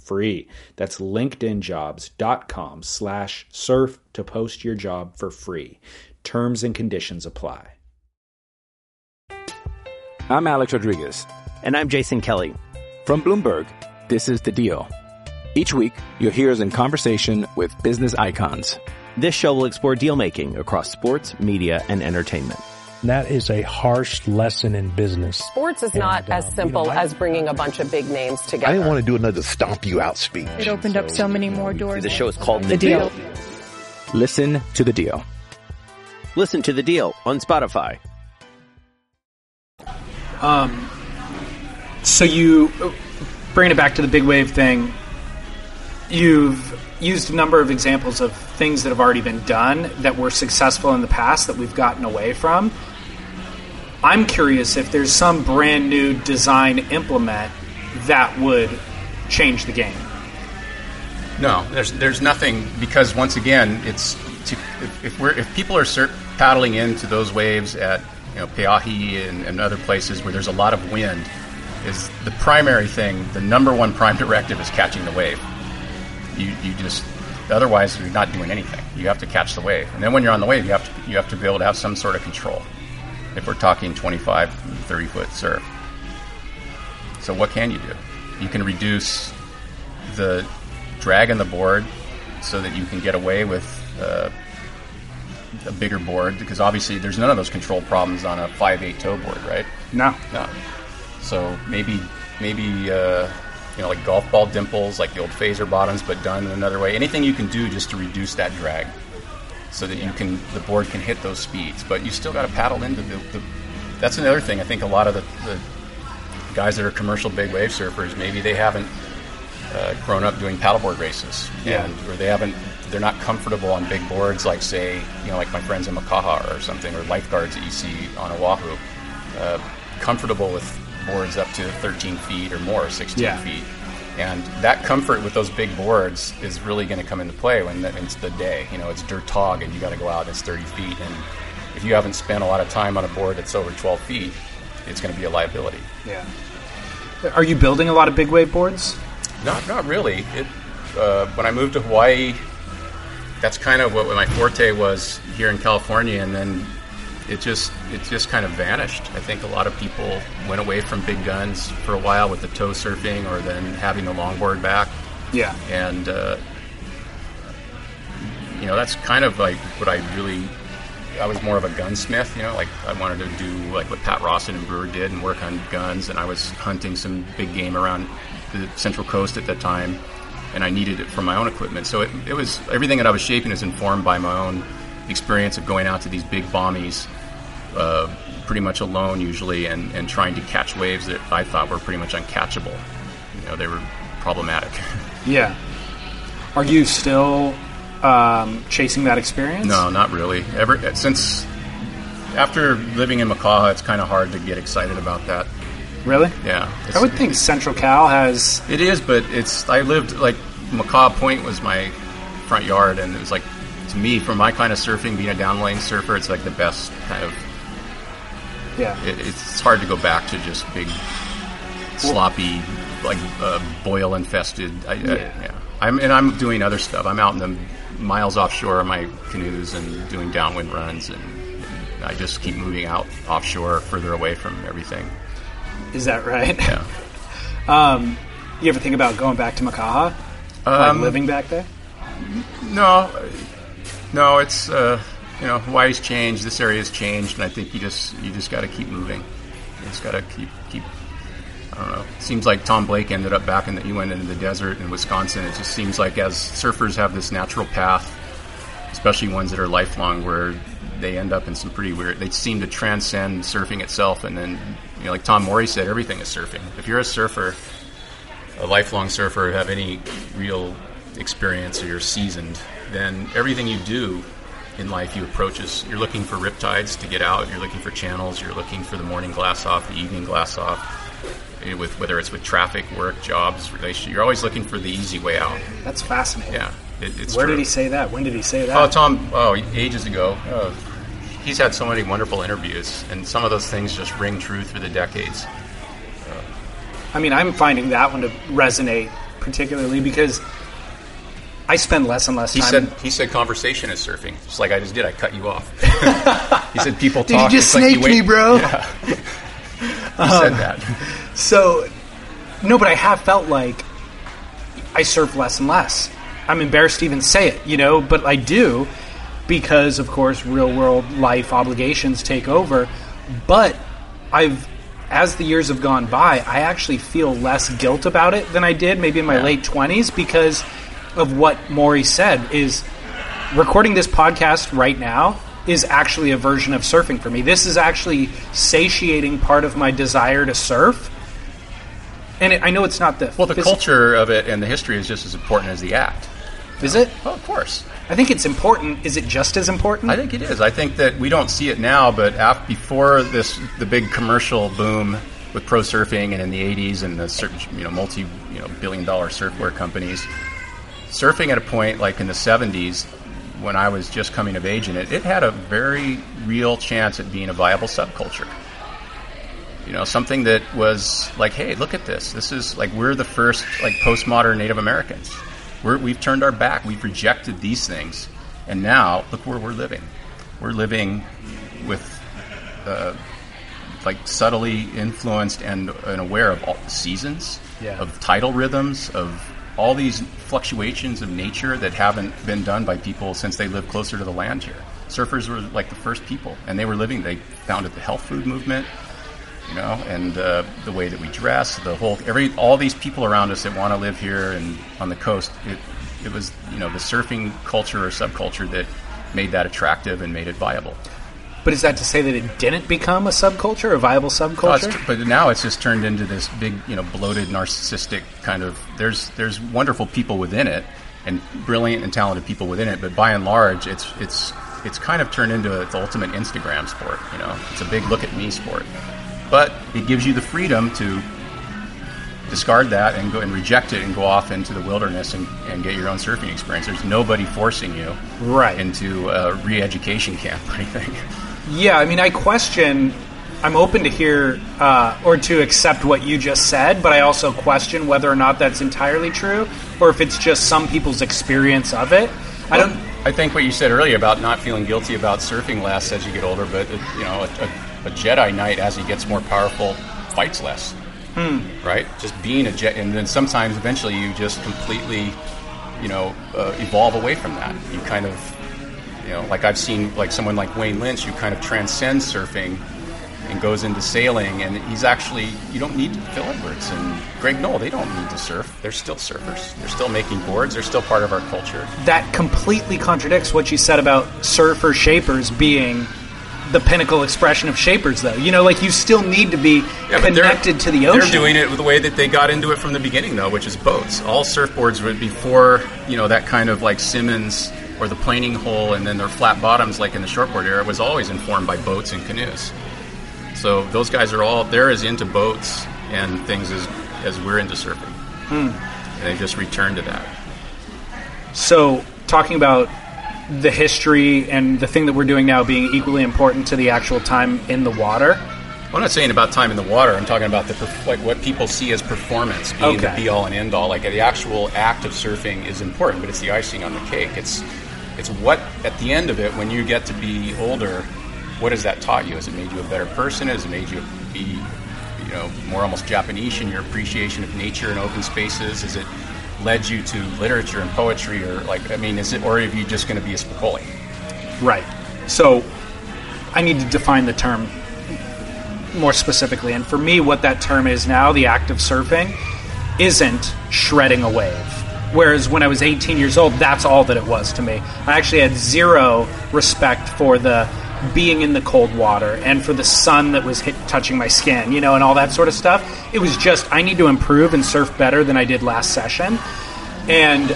free. That's LinkedInjobs.com/surf to post your job for free. Terms and conditions apply. I'm Alex Rodriguez. And I'm Jason Kelly. From Bloomberg, this is The Deal. Each week, you'll hear us in conversation with business icons. This show will explore deal-making across sports, media, and entertainment. That is a harsh lesson in business. Sports is not as simple as bringing a bunch of big names together. I didn't want to do another stomp you out speech. It opened up so many more doors. The show is called The Deal. Listen to The Deal. Listen to The Deal on Spotify. So you, bringing it back to the big wave thing, you've used a number of examples of things that have already been done that were successful in the past that we've gotten away from. I'm curious if there's some brand new design implement that would change the game. No, there's nothing, because once again, it's if people are paddling into those waves at, you know, Peahi and other places where there's a lot of wind, is the primary thing. The number one prime directive is catching the wave. You just, otherwise you're not doing anything. You have to catch the wave, and then when you're on the wave, you have to be able to have some sort of control. If we're talking 25, 30 foot surf. So what can you do? You can reduce the drag on the board so that you can get away with a bigger board, because obviously there's none of those control problems on a 5/8 toe board, right? No. So maybe you know, like golf ball dimples, like the old phaser bottoms, but done in another way. Anything you can do just to reduce that drag, so that you can, the board can hit those speeds, but you still got to paddle into the. That's another thing. I think a lot of the guys that are commercial big wave surfers, maybe they haven't grown up doing paddleboard races, or they're not comfortable on big boards, like, say, you know, like my friends in Makaha or something, or lifeguards that you see on Oahu, comfortable with boards up to 13 feet or more, 16 feet, and that comfort with those big boards is really going to come into play when it's the day. You know, it's dirt tog, and you got to go out. And it's 30 feet, and if you haven't spent a lot of time on a board that's over 12 feet, it's going to be a liability. Yeah. Are you building a lot of big wave boards? Not really. When I moved to Hawaii, that's kind of what my forte was here in California, and then it just kind of vanished. I think a lot of people went away from big guns for a while with the toe surfing, or then having the longboard back. Yeah. And, you know, that's kind of like what I was more of a gunsmith, you know, like I wanted to do like what Pat Rawson and Brewer did and work on guns. And I was hunting some big game around the Central Coast at that time, and I needed it for my own equipment. So it was, everything that I was shaping is informed by my own experience of going out to these big bombies, pretty much alone usually, and trying to catch waves that I thought were pretty much uncatchable. You know, they were problematic. Yeah. Are you still chasing that experience? No, not really. After living in Makaha, it's kind of hard to get excited about that. Really? Yeah. I would think Central Cal has... It is, but it's... I lived, like, Makaha Point was my front yard, and it was like, to me, for my kind of surfing, being a down-lane surfer, it's like the best kind of... Yeah. It's hard to go back to just big, sloppy, like, boil-infested... I'm doing other stuff. I'm out in the miles offshore on my canoes and doing downwind runs, and I just keep moving out offshore, further away from everything. Is that right? Yeah. You ever think about going back to Makaha? Like living back there? No. It's Hawaii's changed. This area's changed, and I think you just got to keep moving. You just got to keep. I don't know. It seems like Tom Blake ended up back in the. He went into the desert in Wisconsin. It just seems like as surfers have this natural path, especially ones that are lifelong, where they end up in some pretty weird. They seem to transcend surfing itself, and then. You know, like Tom Morey said, everything is surfing. If you're a surfer, a lifelong surfer, have any real experience or you're seasoned, then everything you do in life you approach is you're looking for riptides to get out, you're looking for channels, you're looking for the morning glass off, the evening glass off, with whether it's with traffic, work, jobs, relationship, you're always looking for the easy way out. That's fascinating. Yeah. It's Where true. Did he say that? When did he say that? Tom, ages ago. He's had so many wonderful interviews, and some of those things just ring true through the decades. I mean, I'm finding that one to resonate particularly because I spend less and less time. He said conversation is surfing, just like I just did. I cut you off. He said people talk. Did you just snake me, bro? Yeah. He said that. So, no, but I have felt like I surf less and less. I'm embarrassed to even say it, but I do. Because, of course, real-world life obligations take over. But as the years have gone by, I actually feel less guilt about it than I did maybe in my late 20s because of what Morey said is recording this podcast right now is actually a version of surfing for me. This is actually satiating part of my desire to surf. And I know it's not the... Well, the culture of it and the history is just as important as the act. Is it? Well, of course. I think it's important. Is it just as important? I think it is. I think that we don't see it now, but before this, the big commercial boom with pro surfing and in the 80s and the multi-billion-dollar surfwear companies, surfing at a point like in the 70s when I was just coming of age in it, it had a very real chance at being a viable subculture. Something that was like, hey, look at this. This is like we're the first like postmodern Native Americans. We've turned our back. We've rejected these things, and now look where we're living. We're living with, subtly influenced and aware of all the seasons, of tidal rhythms, of all these fluctuations of nature that haven't been done by people since they lived closer to the land here. Surfers were like the first people, and they were living. They founded the health food movement. And the way that we dress, all these people around us that want to live here and on the coast, it was, the surfing culture or subculture that made that attractive and made it viable. But is that to say that it didn't become a subculture, a viable subculture? No, but now it's just turned into this big, bloated, narcissistic kind of, there's wonderful people within it and brilliant and talented people within it, but by and large, it's kind of turned into the ultimate Instagram sport, It's a big look at me sport. But it gives you the freedom to discard that and go and reject it and go off into the wilderness and get your own surfing experience. There's nobody forcing you into a re-education camp or anything. Yeah, I mean, I'm open to hear or to accept what you just said, but I also question whether or not that's entirely true or if it's just some people's experience of it. I think what you said earlier about not feeling guilty about surfing less as you get older, but, a Jedi Knight, as he gets more powerful, fights less, right? Just being a Jedi, and then sometimes, eventually, you just completely, evolve away from that. You kind of, like I've seen, like someone like Wayne Lynch, who kind of transcends surfing and goes into sailing, and he's actually, you don't need Phil Edwards and Greg Knoll. They don't need to surf. They're still surfers. They're still making boards. They're still part of our culture. That completely contradicts what you said about surfer shapers being the pinnacle expression of shapers, though. You know, like, you still need to be connected to the ocean. They're doing it the way that they got into it from the beginning, though, which is boats. All surfboards were before, you know, that kind of like Simmons or the planing hole, and then their flat bottoms, like in the shortboard era, was always informed by boats and canoes. So those guys are all, they're as into boats and things as we're into surfing. And they just returned to that. So talking about the history and the thing that we're doing now being equally important to the actual time in the water. I'm not saying about time in the water. I'm talking about like what people see as performance being the be-all and end-all. Like the actual act of surfing is important, but it's the icing on the cake. It's what, at the end of it, when you get to be older, what has that taught you? Has it made you a better person? Has it made you be, you know, more almost Japanese in your appreciation of nature and open spaces? Is it led you to literature and poetry, or like, I mean, is it, or are you just going to be a Spicoli? Right. So I need to define the term more specifically. And for me, what that term is now, the act of surfing, isn't shredding a wave. Whereas when I was 18 years old, that's all that it was to me. I actually had zero respect for the being in the cold water and for the sun that was touching my skin, you know, and all that sort of stuff. It was just, I need to improve and surf better than I did last session. And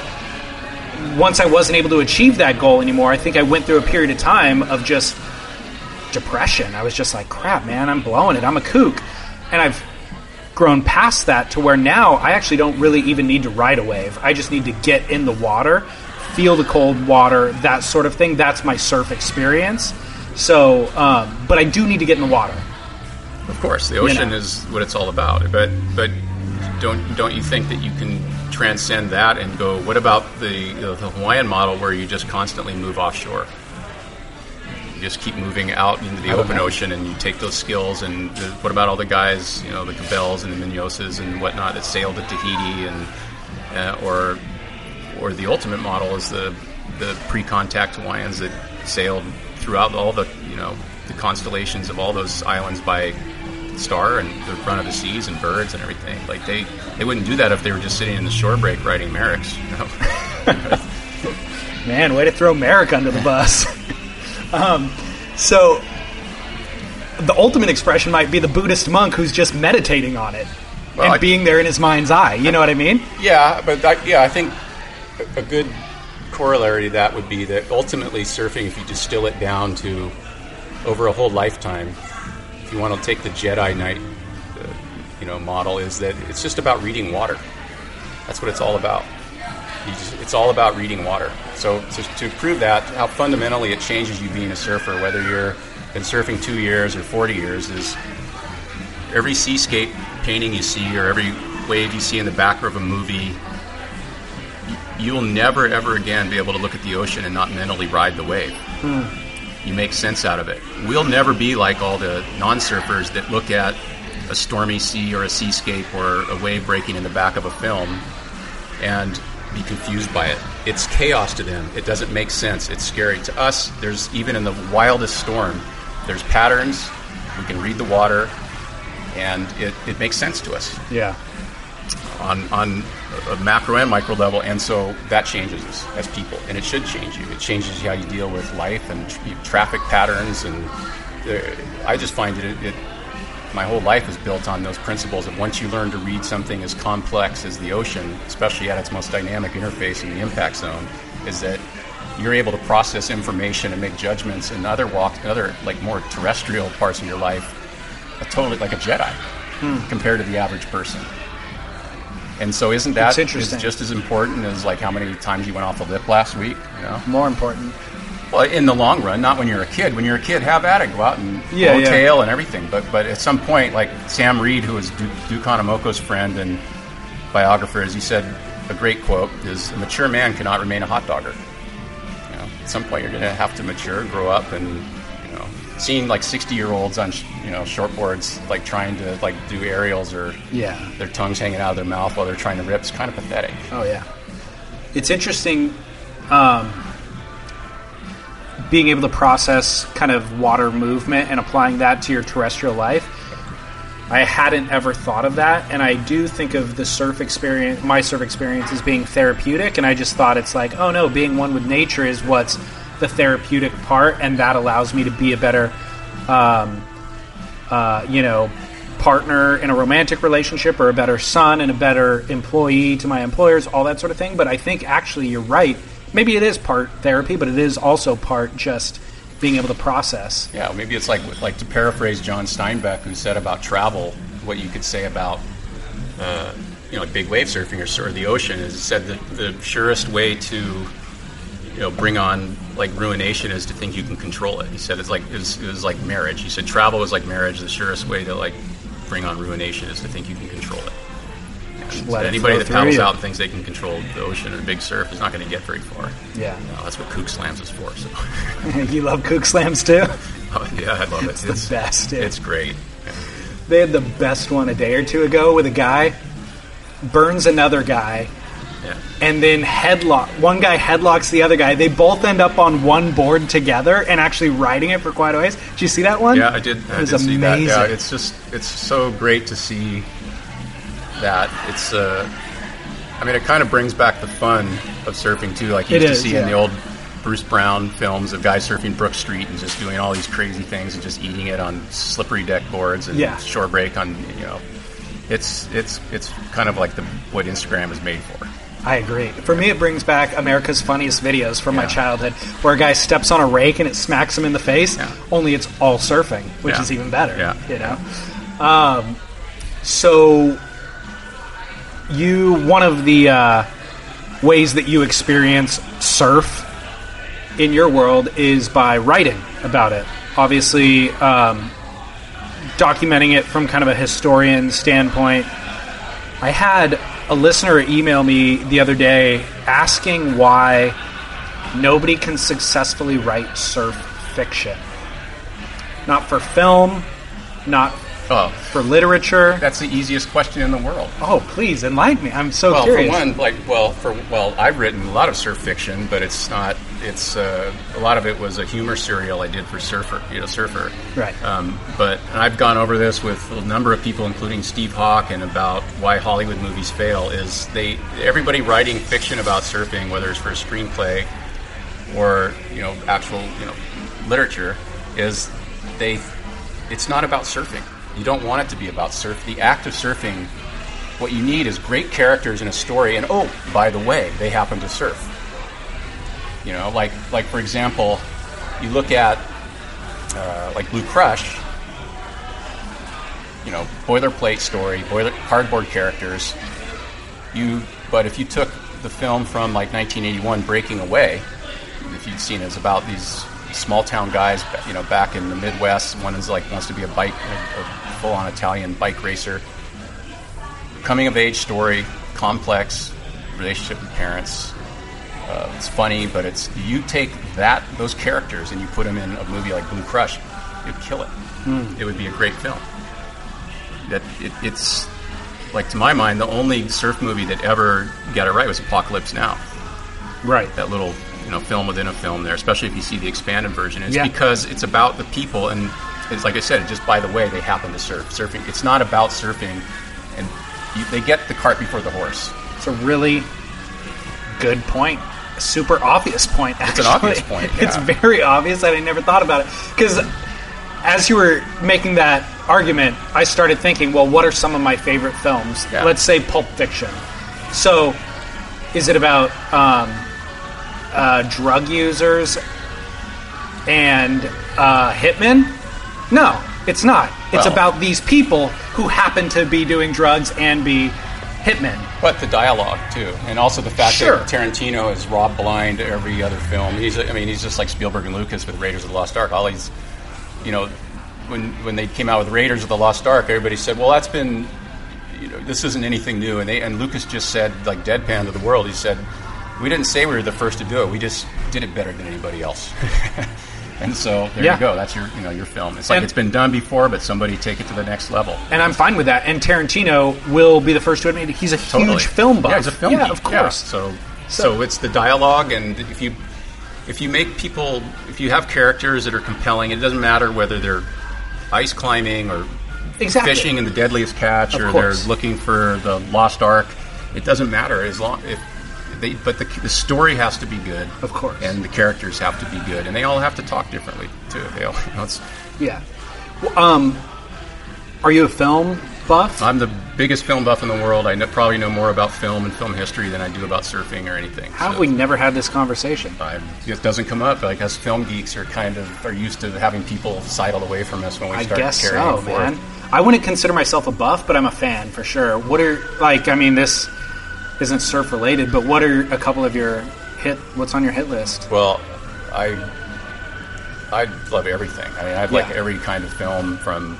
once I wasn't able to achieve that goal anymore, I think I went through a period of time of just depression. I was just like, crap, man, I'm blowing it. I'm a kook. And I've grown past that to where now I actually don't really even need to ride a wave. I just need to get in the water, feel the cold water, that sort of thing. That's my surf experience. So, but I do need to get in the water. Of course, the ocean is what it's all about. But don't you think that you can transcend that and go? What about the Hawaiian model where you just constantly move offshore? You just keep moving out into the open ocean, and you take those skills. And what about all the guys, you know, the Cabells and the Minoses and whatnot that sailed to Tahiti, and or the ultimate model is the pre-contact Hawaiians that sailed throughout all the, you know, the constellations of all those islands by star and the front of the seas and birds and everything. Like they wouldn't do that if they were just sitting in the shore break riding Merricks, you know? Man, way to throw Merrick under the bus. So the ultimate expression might be the Buddhist monk who's just meditating on it and being there in his mind's eye. You know what I mean? Yeah, but I think a good corollary to that would be that ultimately surfing, if you distill it down to over a whole lifetime, if you want to take the Jedi Knight model, is that it's just about reading water. That's what it's all about. It's all about reading water. So to prove that, how fundamentally it changes you being a surfer, whether you're been surfing 2 years or 40 years, is every seascape painting you see or every wave you see in the back of a movie, you'll never, ever again be able to look at the ocean and not mentally ride the wave. You make sense out of it. We'll never be like all the non-surfers that look at a stormy sea or a seascape or a wave breaking in the back of a film and be confused by it. It's chaos to them. It doesn't make sense. It's scary. To us, there's, even in the wildest storm, there's patterns. We can read the water, and it makes sense to us. Yeah. On a macro and micro level, and so that changes us as people, and it should change you. It changes how you deal with life and traffic patterns, and I just find that my whole life is built on those principles. And once you learn to read something as complex as the ocean, especially at its most dynamic interface in the impact zone, is that you're able to process information and make judgments in other like more terrestrial parts of your life, totally like a Jedi compared to the average person. And so isn't that just as important as like how many times you went off the lip last week? You know? More important. Well, in the long run, not when you're a kid. When you're a kid, have at it. Go out and tail and everything. But at some point, like Sam Reed, who was Duke Hanamoko's friend and biographer, as he said, a great quote is, a mature man cannot remain a hot dogger. You know, at some point, you're going to have to mature, grow up, and seeing like 60-year-olds on shortboards like trying to like do aerials or their tongues hanging out of their mouth while they're trying to rip is kind of pathetic. Oh yeah, it's interesting being able to process kind of water movement and applying that to your terrestrial life. I hadn't ever thought of that, and I do think of the surf experience, my surf experience, as being therapeutic, and I just thought it's like, oh no, being one with nature is what's the therapeutic part, and that allows me to be a better partner in a romantic relationship, or a better son and a better employee to my employers, all that sort of thing. But I think actually you're right. Maybe it is part therapy, but it is also part just being able to process. Yeah, maybe it's like to paraphrase John Steinbeck, who said about travel, what you could say about big wave surfing or the ocean, is he said that the surest way to bring on ruination is to think you can control it. He said it's like marriage. He said travel is like marriage. The surest way to bring on ruination is to think you can control it. So anybody that paddles out and thinks they can control the ocean and a big surf is not going to get very far. Yeah, that's what kook slams is for. So. You love kook slams too? Oh, yeah, I love it. It's the best. It's great. They had the best one a day or two ago with a guy burns another guy, and then one guy headlocks the other guy. They both end up on one board together and actually riding it for quite a ways. Did you see that one? Yeah, I did. It was amazing. See that. Yeah, it's so great to see. That it's it kind of brings back the fun of surfing too. Like you used to see in the old Bruce Brown films of guys surfing Brook Street and just doing all these crazy things and just eating it on slippery deck boards and shore break on it's kind of like what Instagram is made for. I agree. For me, it brings back America's Funniest Videos from my childhood, where a guy steps on a rake and it smacks him in the face. Yeah. Only it's all surfing, which is even better. Yeah. So. One of the ways that you experience surf in your world is by writing about it. Obviously, documenting it from kind of a historian standpoint. I had a listener email me the other day asking why nobody can successfully write surf fiction. Not for film, for literature. That's the easiest question in the world. Oh, please enlighten me. I'm so curious. I've written a lot of surf fiction, but it's not. It's a lot of it was a humor serial I did for Surfer. Right. But I've gone over this with a number of people, including Steve Hawken, about why Hollywood movies fail. Is everybody writing fiction about surfing, whether it's for a screenplay or actual literature, is they. It's not about surfing. You don't want it to be about surf. The act of surfing, what you need is great characters in a story, and oh, by the way, they happen to surf. For example, you look at Blue Crush, boilerplate story, cardboard characters. But if you took the film from 1981, Breaking Away, if you'd seen it, it's about these small town guys, back in the Midwest. One is wants to be a full-on Italian bike racer. Coming of age story, complex relationship with parents. It's funny, but you take those characters and you put them in a movie like Blue Crush, you'd kill it. Mm. It would be a great film. It's to my mind, the only surf movie that ever got it right was Apocalypse Now. Right, that little. Film within a film there, especially if you see the expanded version. It's because it's about the people, and it's like I said, just by the way, they happen to surf. Surfing, it's not about surfing, and they get the cart before the horse. It's a really good point. A super obvious point, actually. It's an obvious point, yeah. It's very obvious that I never thought about it. Because as you were making that argument, I started thinking, well, what are some of my favorite films? Yeah. Let's say Pulp Fiction. So, is it about... drug users and hitmen? No, it's not. It's about these people who happen to be doing drugs and be hitmen. But the dialogue too, and also the fact that Tarantino is Rob Blind every other film. He's just like Spielberg and Lucas with Raiders of the Lost Ark. All these, when they came out with Raiders of the Lost Ark, everybody said, "Well, that's been, this isn't anything new." And Lucas just said, like deadpan to the world, he said, "We didn't say we were the first to do it. We just did it better than anybody else." And so there you go. That's your film. It's it's been done before, but somebody take it to the next level. And I'm fine with that. And Tarantino will be the first to admit it. He's a huge film buff. Yeah, he's a film buff. Yeah, of course. Yeah. So it's the dialogue, and if you make people, if you have characters that are compelling, it doesn't matter whether they're ice climbing or fishing in the deadliest catch, or they're looking for the lost ark. It doesn't matter as long if. But the story has to be good, of course, and the characters have to be good, and they all have to talk differently too. They all, Are you a film buff? I'm the biggest film buff in the world. I probably know more about film and film history than I do about surfing or anything. How have we never had this conversation? It doesn't come up. I guess film geeks are kind of used to having people sidle away from us when we start carrying it forward. Man. I wouldn't consider myself a buff, but I'm a fan for sure. What are this isn't surf related, but what are a couple of your what's on your hit list? Well, I love everything. I mean, I'd like every kind of film from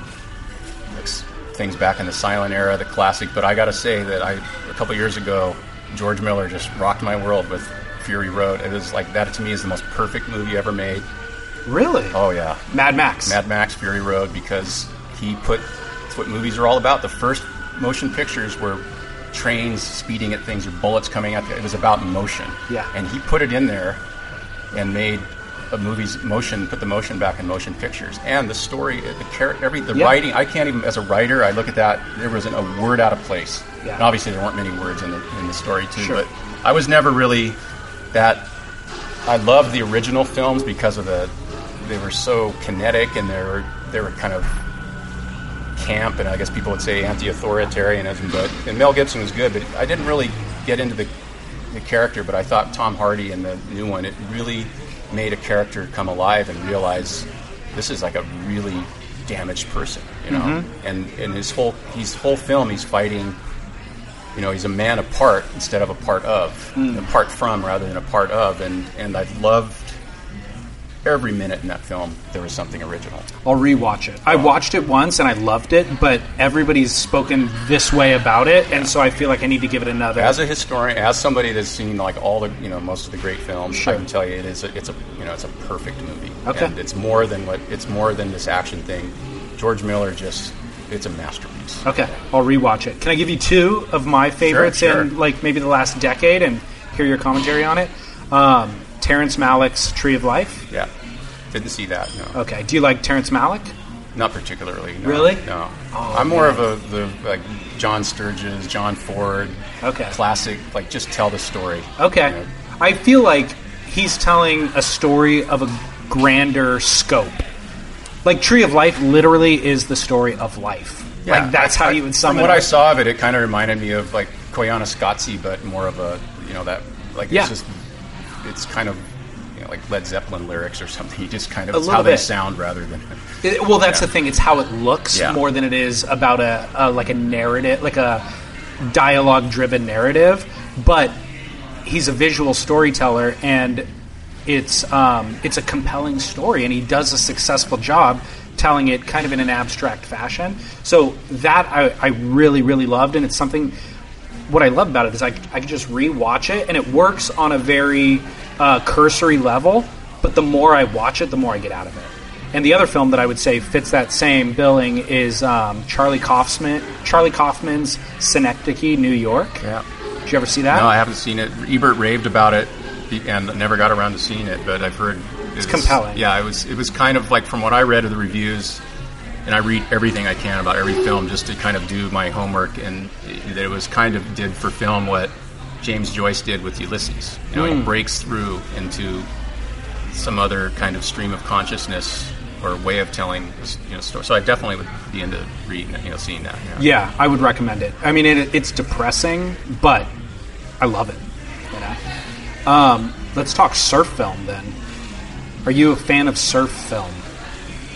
things back in the silent era, the classic, but I gotta say that a couple years ago, George Miller just rocked my world with Fury Road. It was like, that to me is the most perfect movie ever made. Really? Oh yeah. Mad Max, Fury Road, because it's what movies are all about. The first motion pictures were trains speeding at things or bullets coming out. It was about motion. Yeah. And he put it in there and made a movie's motion, put the motion back in motion pictures. And the story, writing, I can't even, as a writer, I look at that, there wasn't a word out of place. Yeah. And obviously there weren't many words in the story too, sure. But I was never really I loved the original films because they were so kinetic and they were kind of camp, and I guess people would say anti-authoritarianism, and Mel Gibson was good, but I didn't really get into the character, but I thought Tom Hardy in the new one, it really made a character come alive and realize this is like a really damaged person, you know. Mm-hmm. And his whole film, he's fighting, you know, he's a man apart instead of a part of, apart from rather than a part of, and I loved every minute in that film. There was something original. I'll rewatch it. I watched it once and I loved it, but everybody's spoken this way about it, and so I feel like I need to give it another. As a historian, as somebody that's seen like all the, you know, most of the great films, sure. I can tell you it's a perfect movie. Okay. And it's more than this action thing. George Miller it's a masterpiece. Okay, I'll rewatch it. Can I give you two of my favorites in like maybe the last decade and hear your commentary on it? Terrence Malick's Tree of Life? Yeah. Didn't see that, no. Okay. Do you like Terrence Malick? Not particularly, no. Really? No. Oh, I'm more of like John Sturges, John Ford, classic, like just tell the story. Okay. You know? I feel like he's telling a story of a grander scope. Like Tree of Life literally is the story of life. Yeah. Like that's how you would sum it up. From what I saw of it, it kind of reminded me of like Koyaanisqatsi, but more of a, you know, that, like it's just... It's kind of, you know, like Led Zeppelin lyrics or something. You just kind of, it's how they sound rather than... Well, that's the thing. It's how it looks more than it is about a narrative, like a dialogue-driven narrative. But he's a visual storyteller, and it's a compelling story, and he does a successful job telling it kind of in an abstract fashion. So that I really, really loved, and it's something... What I love about it is I can just re-watch it, and it works on a very cursory level, but the more I watch it, the more I get out of it. And the other film that I would say fits that same billing is Charlie Kaufman's Synecdoche, New York. Yeah. Did you ever see that? No, I haven't seen it. Ebert raved about it and never got around to seeing it, but I've heard... It's compelling. Yeah, it was kind of like, from what I read of the reviews... And I read everything I can about every film just to kind of do my homework, and that it was kind of did for film what James Joyce did with Ulysses. You know, it breaks through into some other kind of stream of consciousness or way of telling, you know, story. So I definitely would be into reading it, you know, seeing that. You know? Yeah, I would recommend it. I mean, it's depressing, but I love it. You know? Let's talk surf film then. Are you a fan of surf film?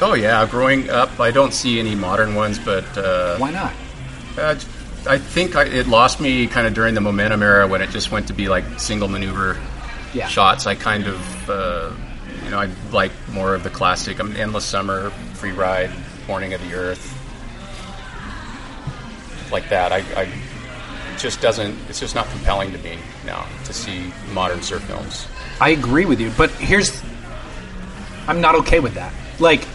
Oh, yeah. Growing up, I don't see any modern ones, but... Why not? I think it lost me kind of during the momentum era when it just went to be like single maneuver shots. I kind of, you know, I like more of the classic. Endless Summer, Free Ride, Morning of the Earth. Like that. It's just not compelling to me now to see modern surf films. I agree with you, but I'm not okay with that. Like...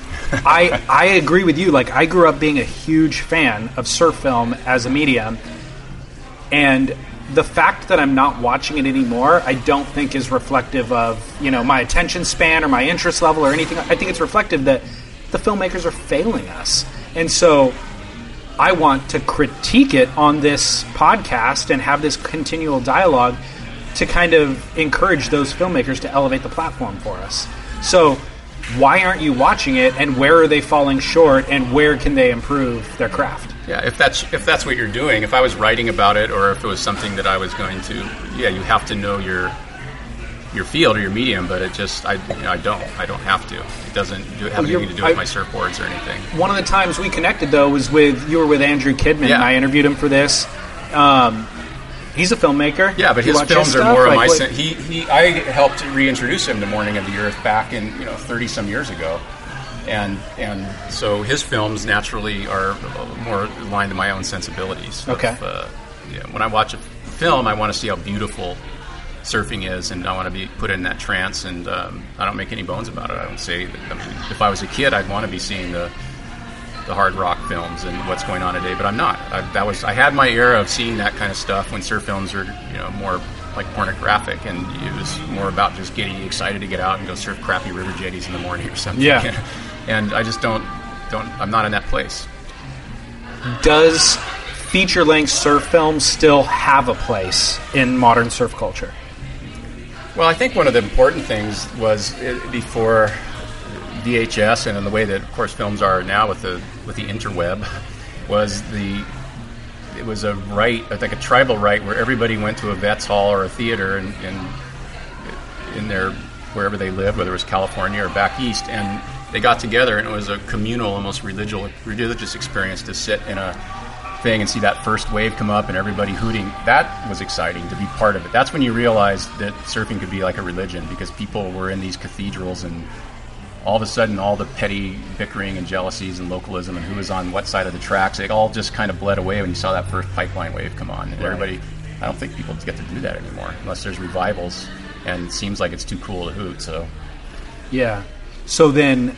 I agree with you. Like, I grew up being a huge fan of surf film as a medium, and the fact that I'm not watching it anymore, I don't think is reflective of, you know, my attention span or my interest level or anything. I think it's reflective that the filmmakers are failing us. And so I want to critique it on this podcast and have this continual dialogue to kind of encourage those filmmakers to elevate the platform for us. So... why aren't you watching it, and where are they falling short, and where can they improve their craft? Yeah, if that's what you're doing, if I was writing about it, or if it was something that I was going to, you have to know your field or your medium, but it just, I don't have to. It doesn't have anything to do with my surfboards or anything. One of the times we connected, though, was you were with Andrew Kidman, and I interviewed him for this. He's a filmmaker. Yeah, but his films are more of my... I helped reintroduce him to Morning of the Earth back in, 30-some years ago. And so his films naturally are more aligned to my own sensibilities. Okay. When I watch a film, I want to see how beautiful surfing is, and I want to be put in that trance, and I don't make any bones about it. I don't say that. If I was a kid, I'd want to be seeing the hard rock films and what's going on today, but I'm not. I had my era of seeing that kind of stuff when surf films were, more like pornographic, and it was more about just getting excited to get out and go surf crappy river jetties in the morning or something. Yeah. And I just don't. I'm not in that place. Does feature-length surf film still have a place in modern surf culture? Well, I think one of the important things was before VHS, and in the way that, of course, films are now with the interweb, it was a right, like a tribal right, where everybody went to a vet's hall or a theater and in their wherever they lived, whether it was California or back east, and they got together, and it was a communal, almost religious experience to sit in a thing and see that first wave come up and everybody hooting. That was exciting to be part of it. That's when you realized that surfing could be like a religion, because people were in these cathedrals, and all of a sudden all the petty bickering and jealousies and localism and who was on what side of the tracks, it all just kind of bled away when you saw that first pipeline wave come on. And everybody, I don't think people get to do that anymore unless there's revivals, and it seems like it's too cool to hoot. So yeah. So then,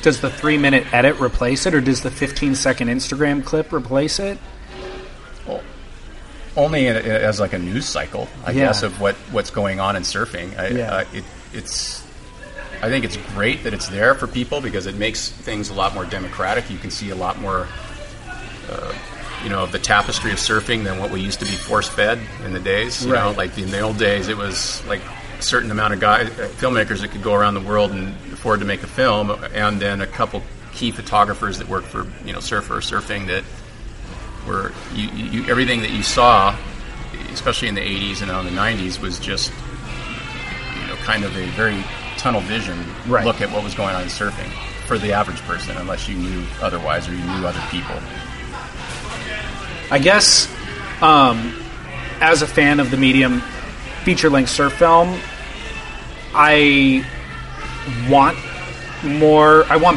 does the 3-minute edit replace it, or does the 15-second Instagram clip replace it? Well, only as like a news cycle, I guess, of what's going on in surfing. I think it's great that it's there for people, because it makes things a lot more democratic. You can see a lot more, of the tapestry of surfing than what we used to be force-fed in the days. You know, like in the old days, it was like a certain amount of filmmakers that could go around the world and afford to make a film, and then a couple key photographers that worked for surfing that were everything that you saw, especially in the 80s and on the 90s, was just kind of a very tunnel vision look at what was going on in surfing for the average person, unless you knew otherwise or you knew other people. I guess as a fan of the medium feature-length surf film, I want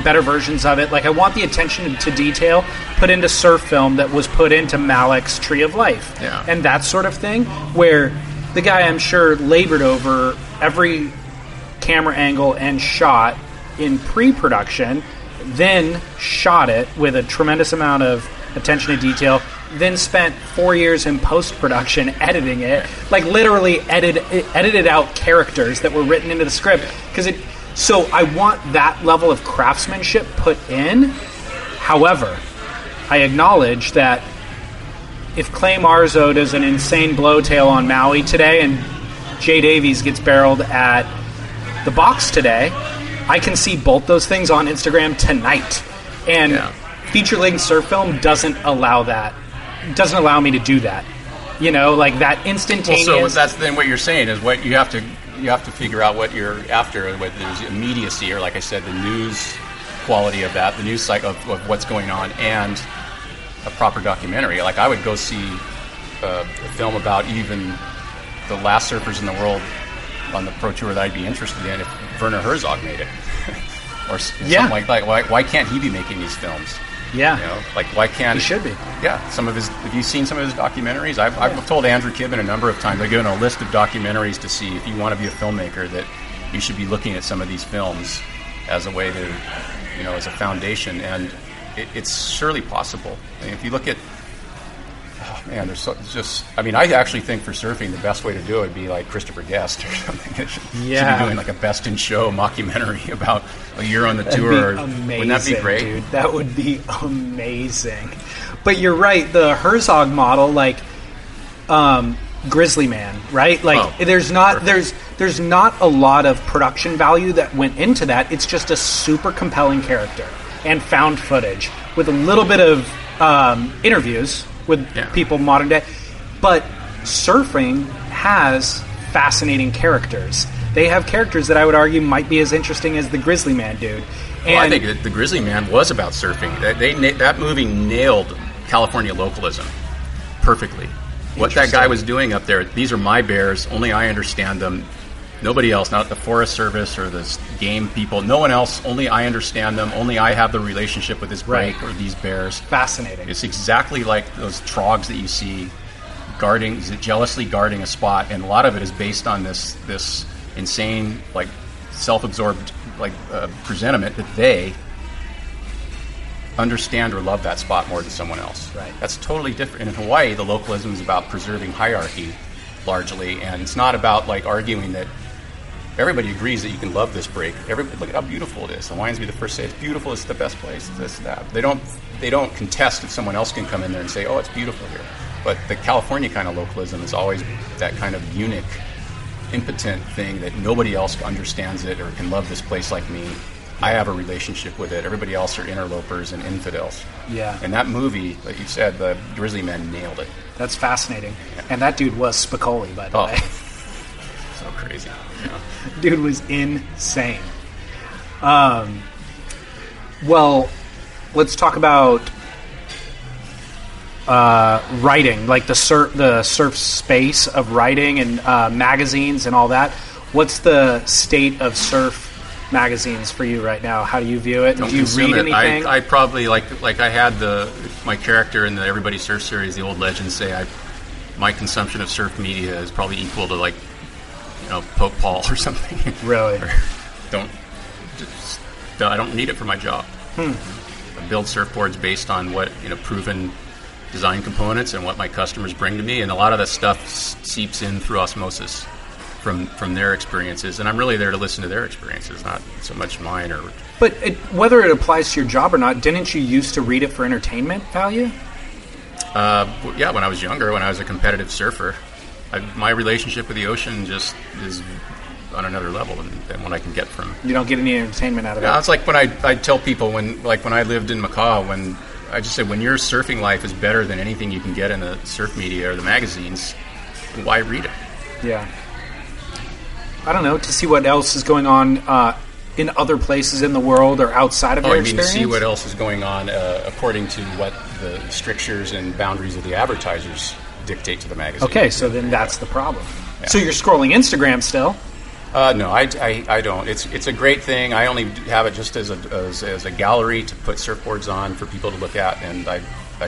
better versions of it. Like, I want the attention to detail put into surf film that was put into Malick's Tree of Life, and that sort of thing, where the guy, I'm sure, labored over every camera angle and shot in pre-production, then shot it with a tremendous amount of attention to detail, then spent 4 years in post-production editing it, like literally edited out characters that were written into the script, so I want that level of craftsmanship put in. However, I acknowledge that if Clay Marzo does an insane blowtail on Maui today and Jay Davies gets barreled at the box today, I can see both those things on Instagram tonight. And feature-length surf film doesn't allow that. Doesn't allow me to do that. Like that instantaneous... Well, so that's then what you're saying is what you have to... You have to figure out what you're after, whether there's immediacy or, like I said, the news quality of that, the news cycle of what's going on, and a proper documentary. Like, I would go see a film about even the last surfers in the world on the Pro Tour that I'd be interested in if Werner Herzog made it. Or something like that. Why can't he be making these films? Yeah. Like, why can't... He should be. Yeah. Have you seen some of his documentaries? I've told Andrew Kibben a number of times, I've given a list of documentaries to see if you want to be a filmmaker, that you should be looking at some of these films as a way to, as a foundation. And it's surely possible. I mean, if you look at... Oh, man, I actually think for surfing, the best way to do it would be like Christopher Guest or something. Should be doing like a best in show mockumentary about a year on the tour. Wouldn't that be great? Dude, that would be amazing. But you're right, the Herzog model, like Grizzly Man, right? Like, there's not, perfect. there's There's not a lot of production value that went into that. It's just a super compelling character and found footage with a little bit of interviews with people modern day. But surfing has fascinating characters. They have characters that I would argue might be as interesting as the Grizzly Man dude. Well, I think the Grizzly Man was about surfing. That movie nailed California localism perfectly. What that guy was doing up there, these are my bears, only I understand them. Nobody else, not the Forest Service or the game people. No one else, only I understand them. Only I have the relationship with this break or these bears. Fascinating. It's exactly like those trogs that you see jealously guarding a spot. And a lot of it is based on this insane, like, self-absorbed, like, presentiment that they understand or love that spot more than someone else. Right. That's totally different. And in Hawaii, the localism is about preserving hierarchy largely, and it's not about, like, arguing that everybody agrees that you can love this break. Everybody, look at how beautiful it is. Hawaiians be the first to say it's beautiful, it's the best place, this, that. They don't contest if someone else can come in there and say, oh, it's beautiful here. But the California kind of localism is always that kind of eunuch, impotent thing that nobody else understands it or can love this place like me. I have a relationship with it. Everybody else are interlopers and infidels. Yeah. And that movie, like you said, the Grizzly Man nailed it. That's fascinating. Yeah. And that dude was Spicoli, by the way. So crazy. Yeah. Dude was insane. Well, let's talk about writing, like the surf space of writing and magazines and all that. What's the state of surf magazines for you right now? How do you view it? Do you read anything? I probably like I had my character in the Everybody Surf series, the old legends say my consumption of surf media is probably equal to, like, you know, Pope Paul or something. Really? I don't need it for my job. I build surfboards based on what, you know, proven design components and what my customers bring to me, and a lot of that stuff seeps in through osmosis from their experiences, and I'm really there to listen to their experiences, not so much mine. Whether it applies to your job or not, didn't you used to read it for entertainment value? Yeah, when I was younger, when I was a competitive surfer, my relationship with the ocean just is on another level than what I can get from. You don't get any entertainment out of it. It's like when I tell people when I lived in Makaha, when I just said, when your surfing life is better than anything you can get in the surf media or the magazines, why read it? Yeah. I don't know, to see what else is going on in other places in the world or outside of your experience? To see what else is going on according to what the strictures and boundaries of the advertisers dictate to the magazine. Okay, so then that's the problem. Yeah. So you're scrolling Instagram still? No, I don't. It's a great thing. I only have it just as a gallery to put surfboards on for people to look at, and I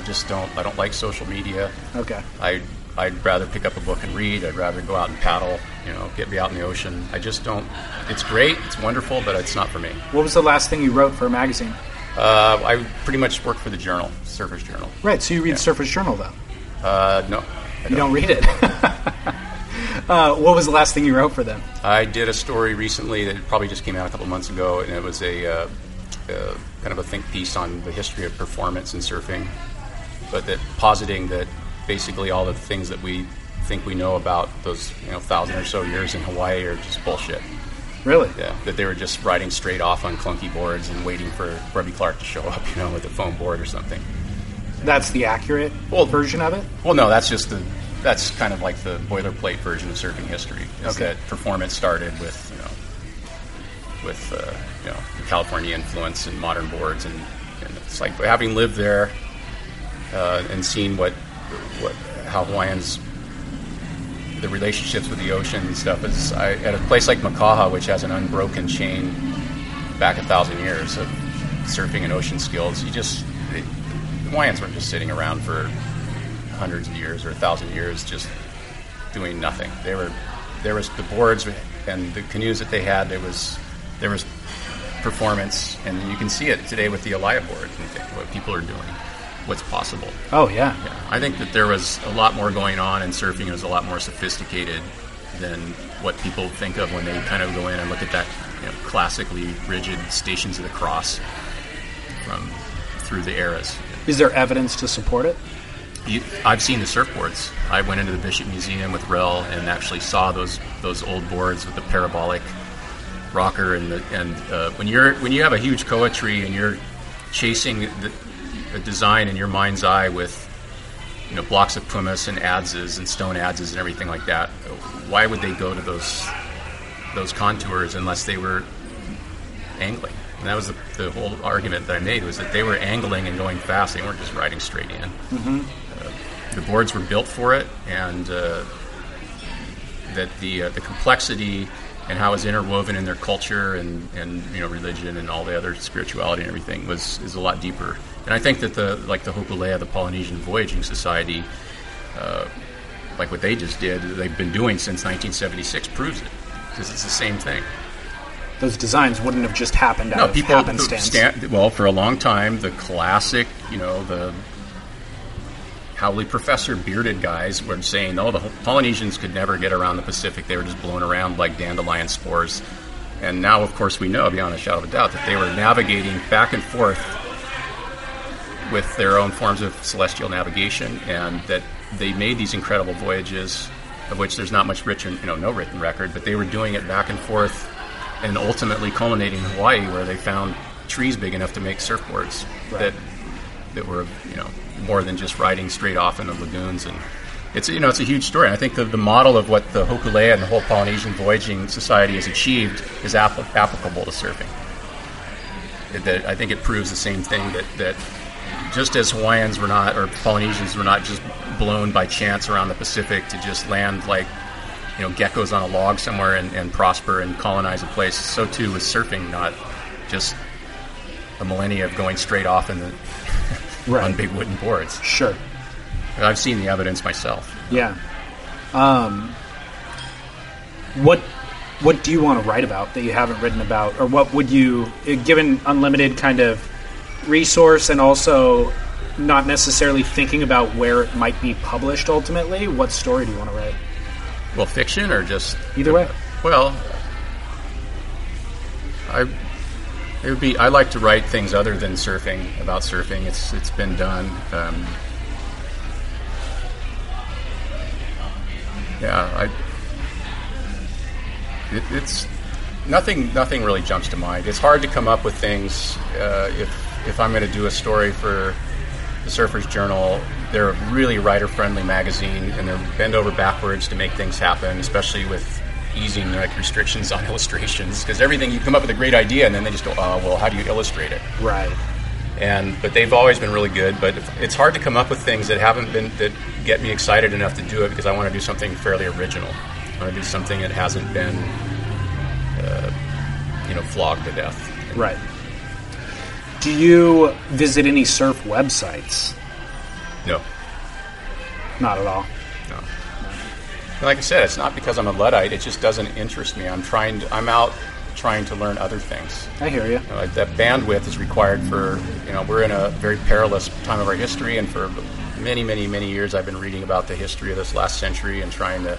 just don't. I don't like social media. Okay. I'd rather pick up a book and read. I'd rather go out and paddle, you know, get me out in the ocean. I just don't. It's great. It's wonderful, but it's not for me. What was the last thing you wrote for a magazine? I pretty much work for the journal, Surfers Journal. Right. So you read Surfers Journal, though? No. You don't read it? What was the last thing you wrote for them? I did a story recently that probably just came out a couple months ago, and it was a kind of a think piece on the history of performance in surfing, but that positing that basically all the things that we think we know about those, you know, 1,000 or so years in Hawaii are just bullshit. Really? Yeah. That they were just riding straight off on clunky boards and waiting for Ruby Clark to show up, you know, with a foam board or something. That's the accurate version of it? Well, no, that's kind of like the boilerplate version of surfing history. That performance started with, you know, the California influence and modern boards, and it's like having lived there and seen how Hawaiians, the relationships with the ocean and stuff is. At a place like Makaha, which has an unbroken chain back 1,000 years of surfing and ocean skills, the Hawaiians weren't just sitting around for hundreds of years or 1,000 years just doing nothing. There was the boards and the canoes that they had. There was performance, and you can see it today with the Alaya board and what people are doing. What's possible. Oh, yeah. I think that there was a lot more going on in surfing. It was a lot more sophisticated than what people think of when they kind of go in and look at that, you know, classically rigid Stations of the Cross through the eras. Is there evidence to support it? I've seen the surfboards. I went into the Bishop Museum with Rel and actually saw those old boards with the parabolic rocker and when you have a huge koa tree and you're chasing the design in your mind's eye with, you know, blocks of pumice and adzes and stone adzes and everything like that. Why would they go to those contours unless they were angling? And that was the whole argument that I made, was that they were angling and going fast. They weren't just riding straight in. Mm-hmm. The boards were built for it, and that the complexity and how it's interwoven in their culture and you know, religion and all the other spirituality and everything is a lot deeper. And I think that the Hokulea, the Polynesian Voyaging Society, like what they just did, they've been doing since 1976 proves it, because it's the same thing. Those designs wouldn't have just happened out of happenstance. Well, for a long time, the classic, you know, the Howley Professor bearded guys were saying, oh, the Polynesians could never get around the Pacific. They were just blown around like dandelion spores. And now, of course, we know, beyond a shadow of a doubt, that they were navigating back and forth with their own forms of celestial navigation, and that they made these incredible voyages, of which there's not much written, you know, no written record, but they were doing it back and forth, and ultimately culminating in Hawaii, where they found trees big enough to make surfboards that were, you know, more than just riding straight off into lagoons. And it's, you know, it's a huge story. I think the model of what the Hokulea and the whole Polynesian Voyaging Society has achieved is applicable to surfing. I think it proves the same thing, that just as Hawaiians were not, or Polynesians were not just blown by chance around the Pacific to just land like, you know, geckos on a log somewhere and prosper and colonize a place, so too was surfing not just a millennia of going straight off in the on big wooden boards. Sure. I've seen the evidence myself. Yeah. What do you want to write about that you haven't written about? Or what would you, given unlimited kind of resource and also not necessarily thinking about where it might be published ultimately, what story do you want to write? Well, fiction or just... Either way. Well, I like to write things other than surfing, about surfing. It's been done. It's... Nothing really jumps to mind. It's hard to come up with things. If I'm going to do a story for the Surfer's Journal, they're a really writer-friendly magazine, and they're bend over backwards to make things happen, especially with easing like restrictions on illustrations. Because everything, you come up with a great idea, and then they just go, "Oh, well, how do you illustrate it?" Right. But they've always been really good. But it's hard to come up with things that get me excited enough to do it, because I want to do something fairly original. I want to do something that hasn't been, flogged to death. Right. Do you visit any surf websites? No. Not at all. No. Like I said, it's not because I'm a Luddite. It just doesn't interest me. I'm out trying to learn other things. I hear you. That bandwidth is required for, you know, we're in a very perilous time of our history, and for many, many, many years I've been reading about the history of this last century and trying to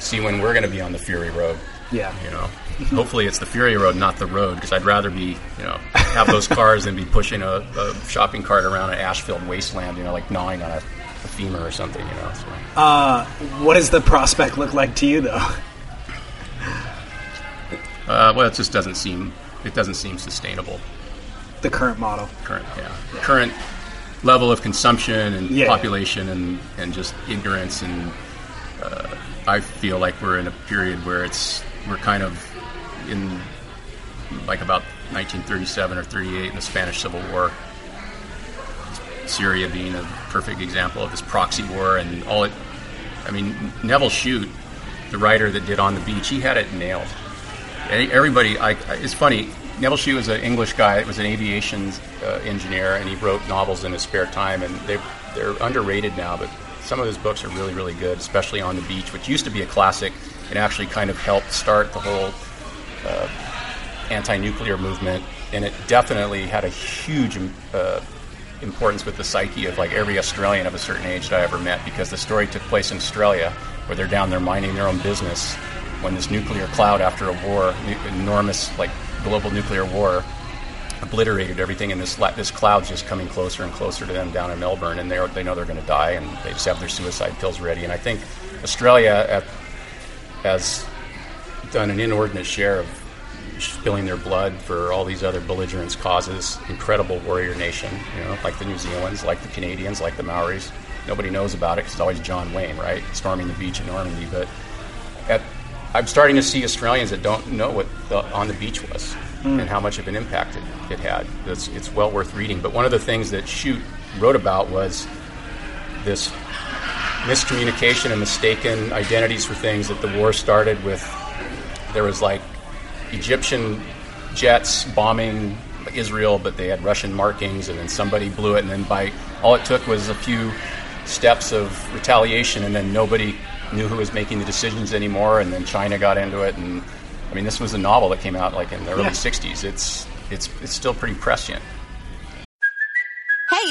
see when we're going to be on the Fury Road. Yeah. You know, hopefully it's the Fury Road, not the road, because I'd rather be, you know, have those cars than be pushing a shopping cart around an ash-filled wasteland, you know, like gnawing on a femur or something, you know. So. What does the prospect look like to you, though? Well, it just doesn't seem sustainable. The current model. Current level of consumption and population and just ignorance, and I feel like we're in a period where we're kind of in, like, about 1937 or 38 in the Spanish Civil War, Syria being a perfect example of this proxy war and all it. I mean, Neville Shute, the writer that did On the Beach, he had it nailed. Everybody, it's funny, Neville Shute was an English guy, was an aviation engineer, and he wrote novels in his spare time, and they're underrated now, but some of his books are really, really good, especially On the Beach, which used to be a classic. It actually kind of helped start the whole anti-nuclear movement, and it definitely had a huge importance with the psyche of, like, every Australian of a certain age that I ever met, because the story took place in Australia, where they're down there minding their own business when this nuclear cloud after a war, enormous, like, global nuclear war, obliterated everything, and this cloud's just coming closer and closer to them down in Melbourne, and they know they're going to die, and they just have their suicide pills ready. And I think Australia has done an inordinate share of spilling their blood for all these other belligerents' causes. Incredible warrior nation, like the New Zealanders, like the Canadians, like the Maoris. Nobody knows about it because it's always John Wayne, right, storming the beach in Normandy. But I'm starting to see Australians that don't know what on the beach was and how much of an impact it had. It's well worth reading. But one of the things that Shute wrote about was this miscommunication and mistaken identities for things that the war started with. There was like Egyptian jets bombing Israel, but they had Russian markings, and then somebody blew it, and then all it took was a few steps of retaliation, and then nobody knew who was making the decisions anymore, and then China got into it. And I mean, this was a novel that came out like in the early 60s. It's still pretty prescient. Hey,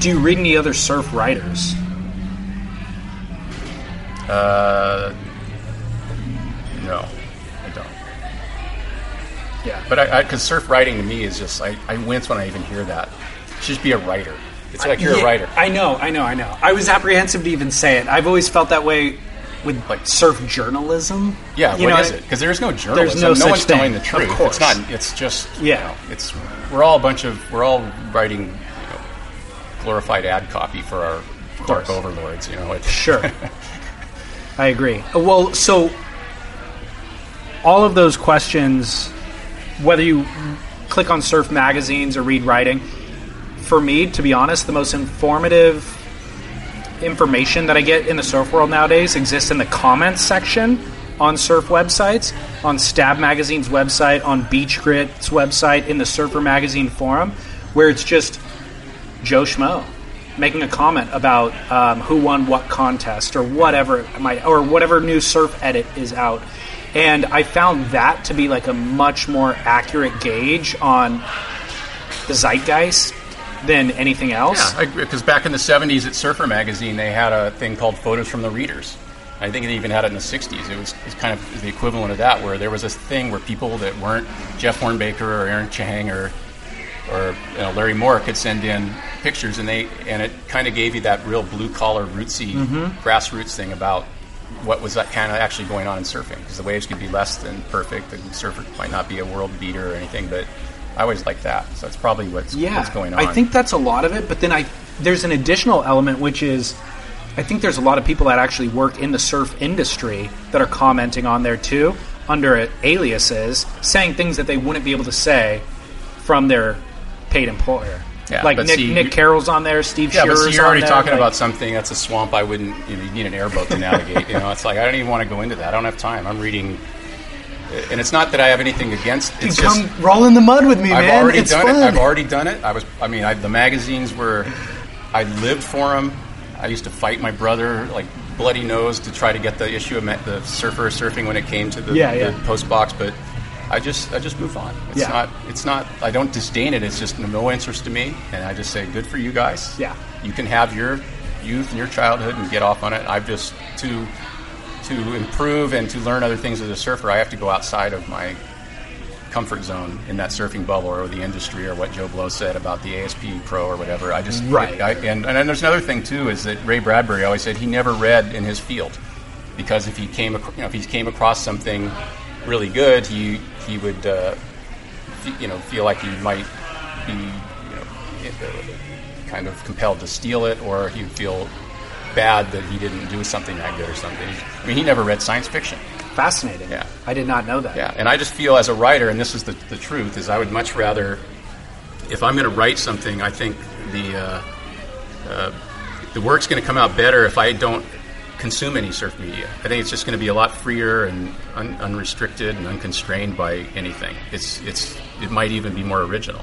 Do you read any other surf writers? No, I don't. Yeah, but because surf writing to me is just, I wince when I even hear that. Just be a writer. It's like you're a writer. I know. I was apprehensive to even say it. I've always felt that way with like surf journalism. Yeah, what is it? Because there's no journalism. There's no one's telling the truth. Of course. It's not. It's just we're all writing glorified ad copy for our dark overlords, Sure. I agree. Well, so all of those questions, whether you click on surf magazines or read writing, for me, to be honest, the most informative information that I get in the surf world nowadays exists in the comments section on surf websites, on Stab Magazine's website, on Beach Grit's website, in the Surfer Magazine forum, where it's just Joe Schmo making a comment about who won what contest or whatever new surf edit is out. And I found that to be like a much more accurate gauge on the zeitgeist than anything else. Yeah, because back in the 70s at Surfer Magazine, they had a thing called Photos from the Readers. I think they even had it in the 60s. It was kind of the equivalent of that, where there was this thing where people that weren't Jeff Hornbaker or Aaron Chang or Larry Moore could send in pictures, and it kind of gave you that real blue-collar, rootsy, grassroots thing about what was that kind of actually going on in surfing, because the waves could be less than perfect, the surfer might not be a world beater or anything, but I always like that. So that's probably what's going on. I think that's a lot of it, but then there's an additional element, which is I think there's a lot of people that actually work in the surf industry that are commenting on there too, under aliases, saying things that they wouldn't be able to say from their paid employer. Yeah, like Nick Carroll's on there, Steve Shearer's on there. Yeah, but you're already talking about something that's a swamp I wouldn't... you need an airboat to navigate. It's like I don't even want to go into that. I don't have time. I'm reading... And it's not that I have anything against... It's just, roll in the mud with me, man. I've already done it. The magazines were... I lived for them. I used to fight my brother, like bloody nose, to try to get the issue of the surfer surfing when it came to the post box, but... I just move on. It's not. I don't disdain it. It's just no interest to me, and I just say, good for you guys. Yeah, you can have your youth and your childhood and get off on it. I've just to improve and to learn other things as a surfer, I have to go outside of my comfort zone in that surfing bubble or the industry or what Joe Blow said about the ASP pro or whatever. And then there's another thing too, is that Ray Bradbury always said he never read in his field, because if he came across something really good, he would feel like he might be kind of compelled to steal it, or he'd feel bad that he didn't do something that good or something. I mean, he never read science fiction. Fascinating. Yeah, I did not know that. Yeah, and I just feel as a writer, and this is the truth, is I would much rather, if I'm going to write something, I think the work's going to come out better if I don't consume any surf media. I think it's just going to be a lot freer and unrestricted and unconstrained by anything. It might even be more original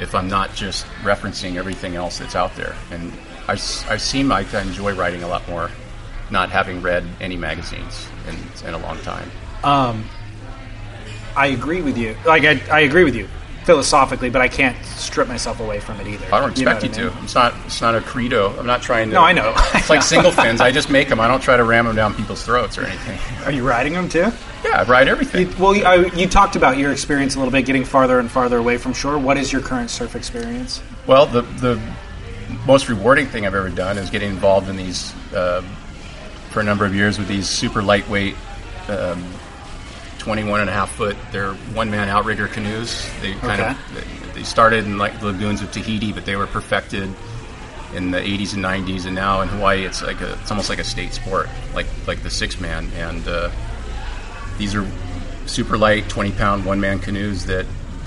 if I'm not just referencing everything else that's out there. And I seem like I enjoy writing a lot more, not having read any magazines in a long time. I agree with you. Like I agree with you philosophically, but I can't strip myself away from it either. I don't expect you to. It's not a credo. I'm not trying to. No, I know. It's like single fins. I just make them. I don't try to ram them down people's throats or anything. Are you riding them too? Yeah, I ride everything. You talked about your experience a little bit, getting farther and farther away from shore. What is your current surf experience? Well, the most rewarding thing I've ever done is getting involved in these for a number of years with these super lightweight 21.5 foot, they're one-man outrigger canoes. They kind of started in like the lagoons of Tahiti, but they were perfected in the 80s and 90s, and now in Hawaii it's almost like a state sport, like the six-man. And these are super light 20-pound one-man canoes that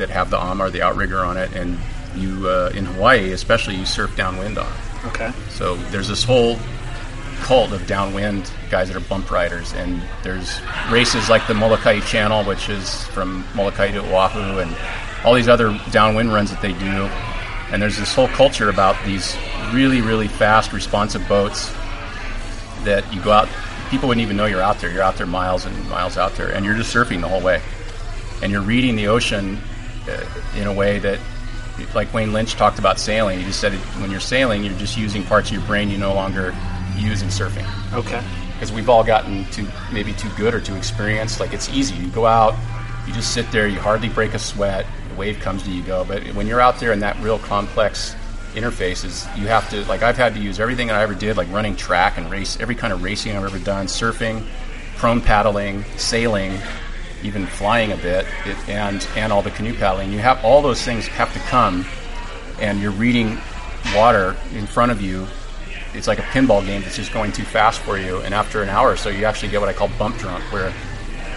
have the ama or the outrigger on it, and you in Hawaii especially you surf downwind on it. Okay. So there's this whole cult of downwind guys that are bump riders, and there's races like the Molokai Channel, which is from Molokai to Oahu, and all these other downwind runs that they do. And there's this whole culture about these really, really fast, responsive boats that you go out, people wouldn't even know you're out there. You're out there miles and miles out there, and you're just surfing the whole way. And you're reading the ocean in a way that, like Wayne Lynch talked about sailing, he just said when you're sailing, you're just using parts of your brain you no longer use in surfing. Okay. Because we've all gotten too good or too experienced. Like, it's easy. You go out, you just sit there, you hardly break a sweat, the wave comes to you, go. But when you're out there in that real complex interfaces, you have to, like, I've had to use everything I ever did, like running track and race, every kind of racing I've ever done, surfing, prone paddling, sailing, even flying a bit, and all the canoe paddling. You have all those things have to come, and you're reading water in front of you. It's like a pinball game that's just going too fast for you, and after an hour or so you actually get what I call bump drunk, where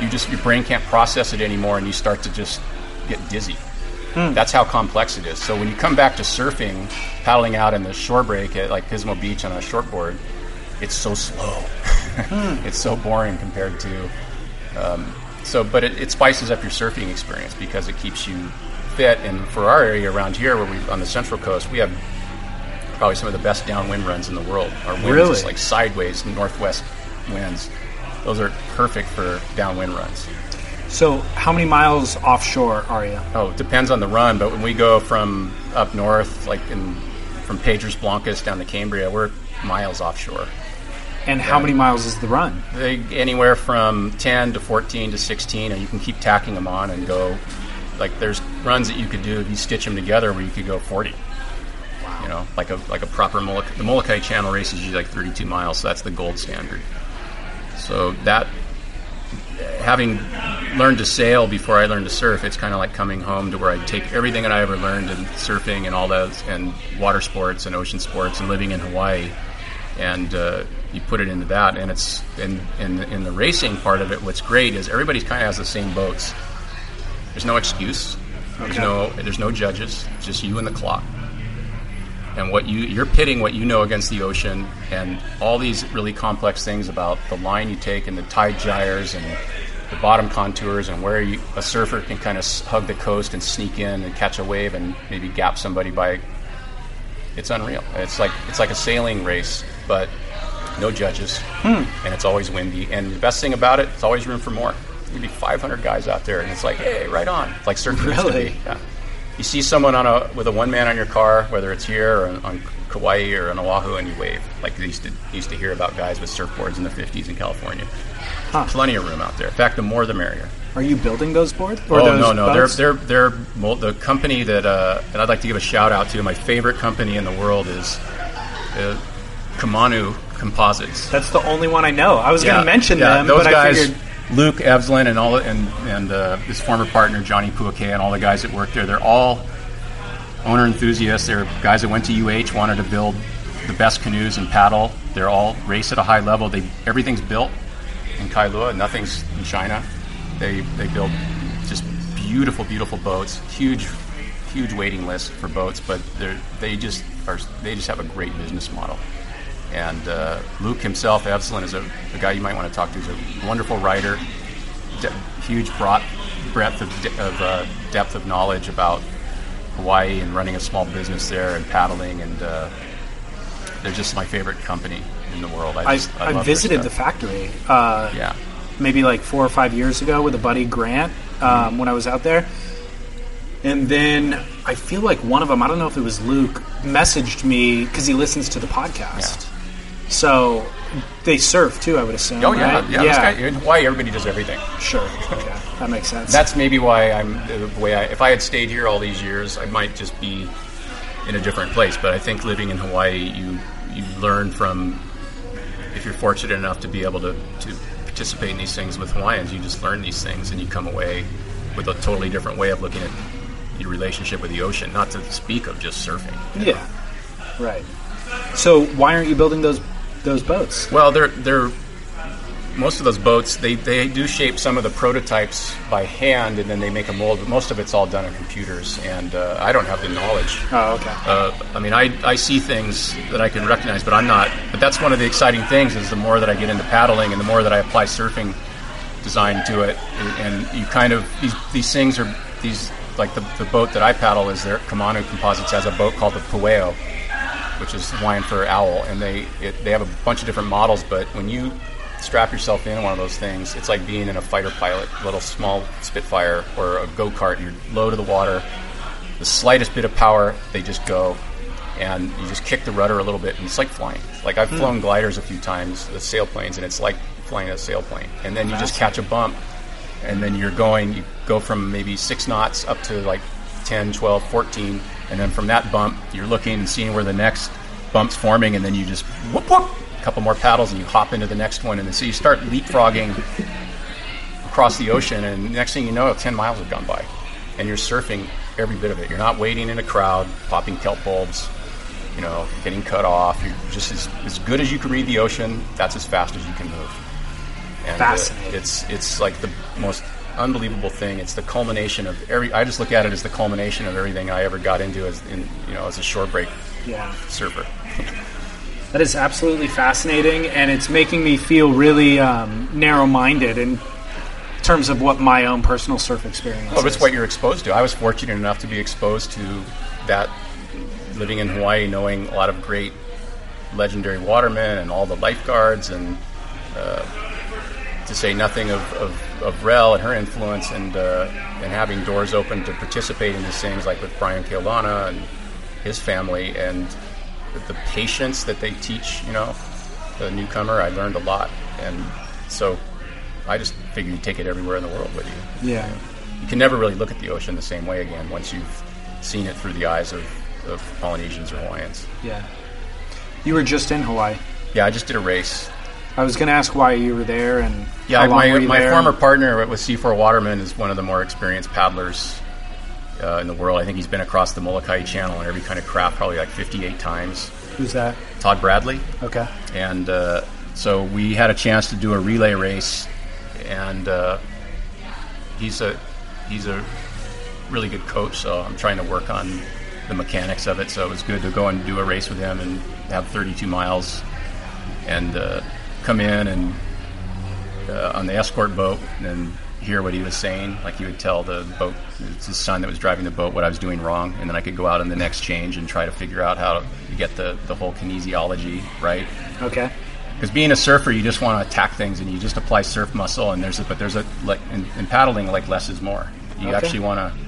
you just your brain can't process it anymore and you start to just get dizzy. That's how complex it is. So when you come back to surfing, paddling out in the shore break at like Pismo Beach on a shortboard, it's so slow. It's so boring compared to but it spices up your surfing experience because it keeps you fit. And for our area around here where we on the Central Coast, we have probably some of the best downwind runs in the world. Our winds is like sideways northwest winds. Those are perfect for downwind runs. So how many miles offshore are you? Oh, it depends on the run, but when we go from up north, like from Pedras Blancas down to Cambria, we're miles offshore. And how many miles is the run? Anywhere from 10 to 14 to 16, and you can keep tacking them on and go. Like there's runs that you could do if you stitch them together where you could go 40. You know, like a proper Molokai. The Molokai Channel race is usually like 32 miles, so that's the gold standard. So that, having learned to sail before I learned to surf, it's kind of like coming home to where I take everything that I ever learned in surfing and all those, and water sports and ocean sports and living in Hawaii, and you put it into that. And it's in the racing part of it, what's great is everybody kind of has the same boats. There's no excuse. Okay. There's no judges. It's just you and the clock. And you're pitting what you know against the ocean, and all these really complex things about the line you take and the tide gyres and the bottom contours and where a surfer can kind of hug the coast and sneak in and catch a wave and maybe gap somebody by. It's unreal. It's like a sailing race, but no judges, and it's always windy. And the best thing about it, it's always room for more. There'd be 500 guys out there, and it's like, hey, right on. It's like surfing. Really? Used to be. Yeah. You see someone with a one man on your car, whether it's here or on Kauai or on Oahu, and you wave. Like they used to hear about guys with surfboards in the 50s in California. Huh. Plenty of room out there. In fact, the more the merrier. Are you building those boards? Or no. They're the company that and I'd like to give a shout out to. My favorite company in the world is Kamanu Composites. That's the only one I know. I was going to mention them, those but guys, I figured. Luke Evslin and all, and his former partner Johnny Puake and all the guys that work there, they're all owner enthusiasts. They're guys that went to UH, wanted to build the best canoes and paddle. They're all race at a high level. Everything's built in Kailua, nothing's in China. They build just beautiful, beautiful boats. Huge waiting list for boats, but they just have a great business model. And Luke himself, Absalon, is a guy you might want to talk to. He's a wonderful writer, huge breadth of depth of knowledge about Hawaii and running a small business there and paddling, and they're just my favorite company in the world. I visited the factory maybe like 4 or 5 years ago with a buddy, Grant, when I was out there. And then I feel like one of them, I don't know if it was Luke, messaged me because he listens to the podcast. Yeah. So they surf too, I would assume. Oh, yeah. Right? Yeah. This guy, in Hawaii, everybody does everything. Sure. Okay. That makes sense. That's maybe why I'm the way I, if I had stayed here all these years, I might just be in a different place. But I think living in Hawaii, you learn from, if you're fortunate enough to be able to participate in these things with Hawaiians, you just learn these things and you come away with a totally different way of looking at your relationship with the ocean, not to speak of just surfing. Yeah, right. So why aren't you building those boats? Well, they're most of those boats, they do shape some of the prototypes by hand, and then they make a mold, but most of it's all done on computers, and I don't have the knowledge. Oh, okay. I mean, I see things that I can recognize, but I'm not. But that's one of the exciting things, is the more that I get into paddling and the more that I apply surfing design to it, and you kind of, these things are, these, like the boat that I paddle is their Kamanu Composites has a boat called the Pueo, which is Hawaiian for owl, and they have a bunch of different models. But when you strap yourself in one of those things, it's like being in a fighter pilot, a little small Spitfire or a go-kart. You're low to the water, the slightest bit of power, they just go, and you just kick the rudder a little bit, and it's like flying. Like I've flown gliders a few times, the sailplanes, and it's like flying a sailplane. And then you just catch a bump, and then you're going, you go from maybe 6 knots up to like 10, 12, 14, and then from that bump, you're looking and seeing where the next bump's forming, and then you just whoop, whoop, a couple more paddles, and you hop into the next one, and then, so you start leapfrogging across the ocean, and next thing you know, 10 miles have gone by, and you're surfing every bit of it. You're not waiting in a crowd, popping kelp bulbs, you know, getting cut off. You're just as good as you can read the ocean, that's as fast as you can move. And fascinating. It's like the most unbelievable thing. It's the culmination of every. I just look at it as the culmination of everything I ever got into as a shore break surfer. That is absolutely fascinating, and it's making me feel really narrow-minded in terms of what my own personal surf experience. Oh, it's what you're exposed to. I was fortunate enough to be exposed to that, living in Hawaii, knowing a lot of great, legendary watermen and all the lifeguards and. To say nothing of Rel and her influence, and having doors open to participate in these things, like with Brian Keolana and his family, and the patience that they teach, the newcomer. I learned a lot, and so I just figured you take it everywhere in the world with you. Yeah, you can never really look at the ocean the same way again once you've seen it through the eyes of Polynesians or Hawaiians. Yeah, you were just in Hawaii. Yeah, I just did a race. I was going to ask why you were there, and my former partner with C4 Waterman is one of the more experienced paddlers in the world. I think he's been across the Molokai Channel and every kind of craft probably like 58 times. Who's that? Todd Bradley. Okay. And so we had a chance to do a relay race, and he's a really good coach. So I'm trying to work on the mechanics of it. So it was good to go and do a race with him and have 32 miles and. Come in and on the escort boat and hear what he was saying. Like he would tell the boat, it's his son that was driving the boat, what I was doing wrong, and then I could go out in the next change and try to figure out how to get the whole kinesiology right. Okay. Because being a surfer, you just want to attack things and you just apply surf muscle. And there's paddling, like less is more. You actually want to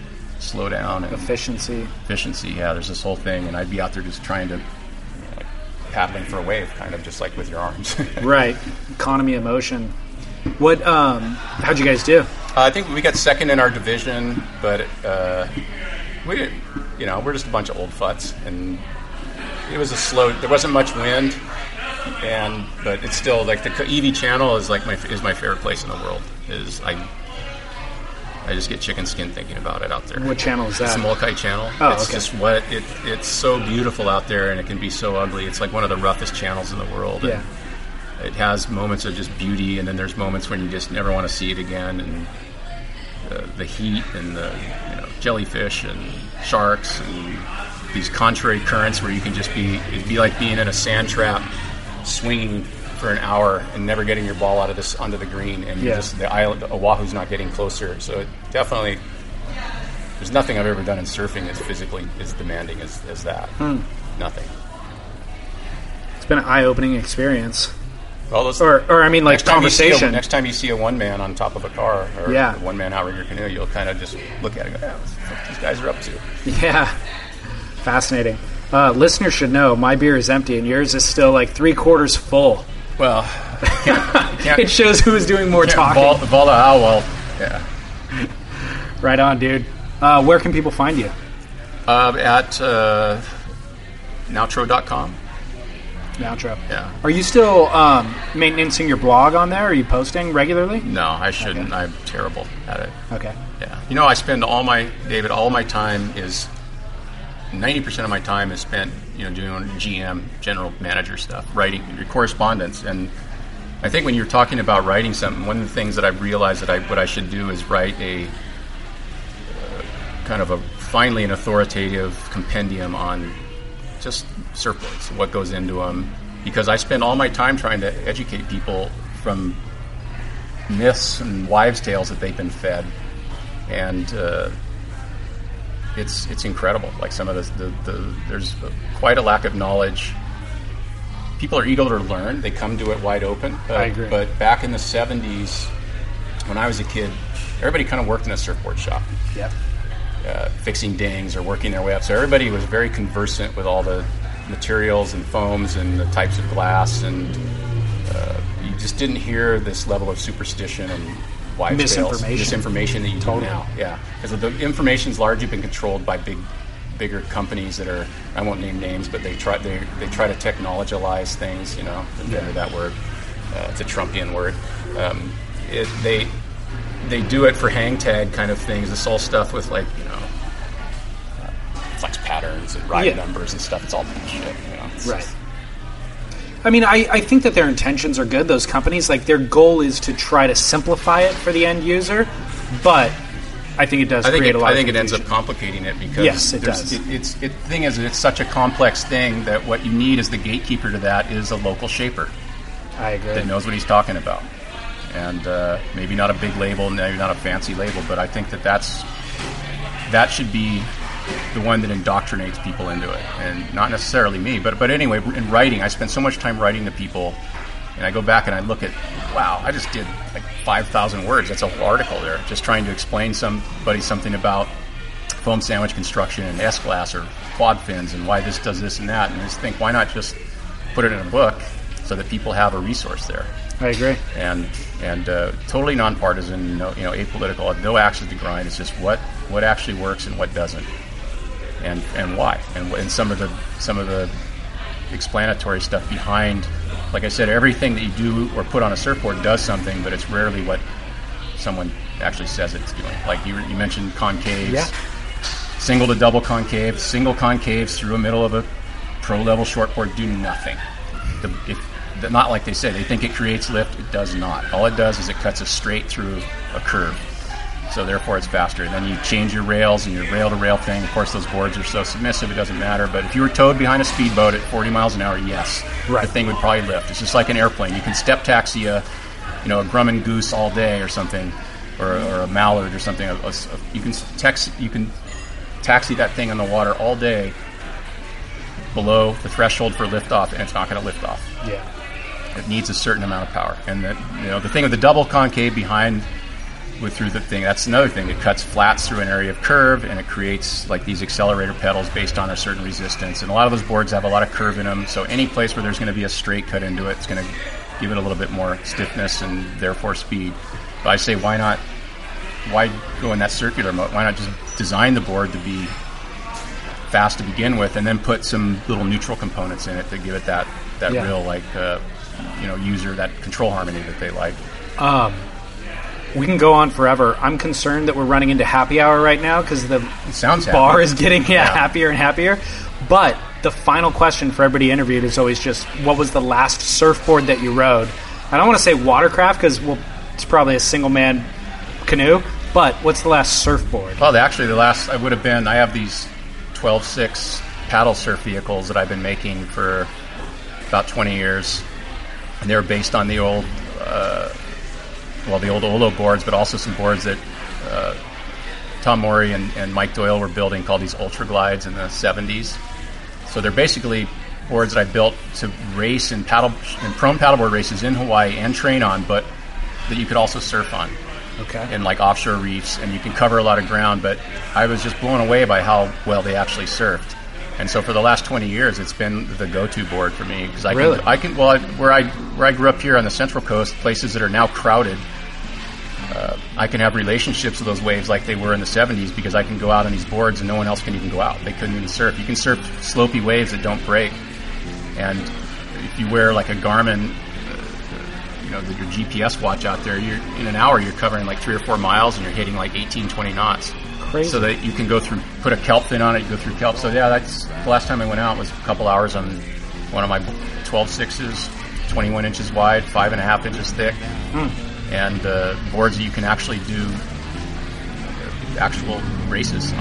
slow down and efficiency. Yeah, there's this whole thing, and I'd be out there just trying to. Paddling for a wave, kind of just like with your arms. Right. Economy of motion. What, how'd you guys do? I think we got second in our division, but we're just a bunch of old futz, and it was there wasn't much wind, but it's still like the EV Channel is like my favorite place in the world. I just get chicken skin thinking about it out there. What channel is that? It's the Molokai Channel. Oh, it's just what it's so beautiful out there, and it can be so ugly. It's like one of the roughest channels in the world. Yeah. And it has moments of just beauty, and then there's moments when you just never want to see it again. And the heat, and the jellyfish, and sharks, and these contrary currents where you can just be. It'd be like being in a sand trap swinging for an hour and never getting your ball out of this onto the green, and just the island, Oahu's not getting closer. So it definitely, there's nothing I've ever done in surfing as physically as demanding as that. Nothing. It's been an eye-opening experience. Well, those, or I mean, like conversation. Next time you see a one-man on top of a car or a one-man outrigger canoe, you'll kind of just look at it and go, what's what these guys are up to? Yeah. Fascinating. Listeners should know my beer is empty and yours is still like 3/4 full. Well, you can't, it shows who's doing more talking. Right on, dude. Where can people find you? At nowtro.com. Nowtro. Yeah. Are you still maintaining your blog on there? Are you posting regularly? No, I shouldn't. Okay. I'm terrible at it. Okay. Yeah. You know, I spend all my, David, all my time is... 90% of my time is spent, you know, doing GM, general manager stuff, writing your correspondence. And I think when you're talking about writing something, one of the things that I've realized that what I should do is write a kind of a finally an authoritative compendium on just surfboards, what goes into them, because I spend all my time trying to educate people from myths and wives' tales that they've been fed, and It's incredible. Like some of the there's quite a lack of knowledge. People are eager to learn. They come to it wide open. I agree. But back in the 70s, when I was a kid, everybody kind of worked in a surfboard shop. Yep. Fixing dings or working their way up. So everybody was very conversant with all the materials and foams and the types of glass, and you just didn't hear this level of superstition and misinformation that you do now. Yeah, because the information's largely been controlled by bigger companies that are, I won't name names, but they try to technologize things, you know, that word, it's a Trumpian word. They do it for hang tag kind of things. This all stuff with, like, you know, flex patterns and ride numbers and stuff. It's all bullshit, you know. I mean, I think that their intentions are good, those companies. Like, their goal is to try to simplify it for the end user, but I think it does create a lot of confusion. I think it ends up complicating it because... Yes, it does. The thing is, it's such a complex thing that what you need is the gatekeeper to that is a local shaper. I agree. That knows what he's talking about. And maybe not a big label, maybe not a fancy label, but I think that should be... the one that indoctrinates people into it, and not necessarily me, but anyway, in writing, I spend so much time writing to people, and I go back and I look at, wow, I just did like 5,000 words. That's a whole article there, just trying to explain somebody something about foam sandwich construction and S-glass or quad fins and why this does this and that, and I just think, why not just put it in a book so that people have a resource there? I agree. And totally nonpartisan, you know, apolitical, no axes to grind. It's just what actually works and what doesn't. And why, and some of the explanatory stuff behind, like I said, everything that you do or put on a surfboard does something, but it's rarely what someone actually says it's doing. Like you mentioned concaves, single to double concave, single concaves through a middle of a pro level shortboard do nothing. Not like they say, they think it creates lift. It does not. All it does is it cuts us straight through a curve. So therefore it's faster. And then you change your rails and your rail-to-rail thing. Of course, those boards are so submissive, it doesn't matter. But if you were towed behind a speedboat at 40 miles an hour, the thing would probably lift. It's just like an airplane. You can step taxi a Grumman goose all day or something, or a mallard or something. You can taxi that thing on the water all day below the threshold for liftoff, and it's not going to lift off. Yeah, it needs a certain amount of power. And that, you know, the thing with the double concave behind... through the thing, that's another thing. It cuts flats through an area of curve, and it creates like these accelerator pedals based on a certain resistance. And a lot of those boards have a lot of curve in them, so any place where there's going to be a straight cut into it, it's going to give it a little bit more stiffness and therefore speed. But I say, why go in that circular mode? Why not just design the board to be fast to begin with, and then put some little neutral components in it to give it that real, like, user, that control harmony that they like. We can go on forever. I'm concerned that we're running into happy hour right now because the bar is getting happier and happier. But the final question for everybody interviewed is always just, what was the last surfboard that you rode? I don't want to say watercraft because it's probably a single-man canoe, but what's the last surfboard? Well, actually the last I would have been, I have these 12.6 paddle surf vehicles that I've been making for about 20 years. And they're based on the old, the old Olo boards, but also some boards that Tom Morey and Mike Doyle were building called these Ultra Glides in the 70s. So they're basically boards that I built to race in paddle and prone paddleboard races in Hawaii and train on, but that you could also surf on. Okay. In like offshore reefs, and you can cover a lot of ground, but I was just blown away by how well they actually surfed. And so for the last 20 years, it's been the go-to board for me because where I grew up here on the Central Coast, places that are now crowded, I can have relationships with those waves like they were in the 70s because I can go out on these boards and no one else can even go out. They couldn't even surf. You can surf slopey waves that don't break, and if you wear like a Garmin, your GPS watch out there, you're in an hour you're covering like 3 or 4 miles and you're hitting like 18-20 knots. Crazy. So that you can go through, put a kelp fin on it, go through kelp. So yeah, that's the last time I went out was a couple hours on one of my 12.6s, 21 inches wide, 5.5 inches thick, and boards that you can actually do actual races.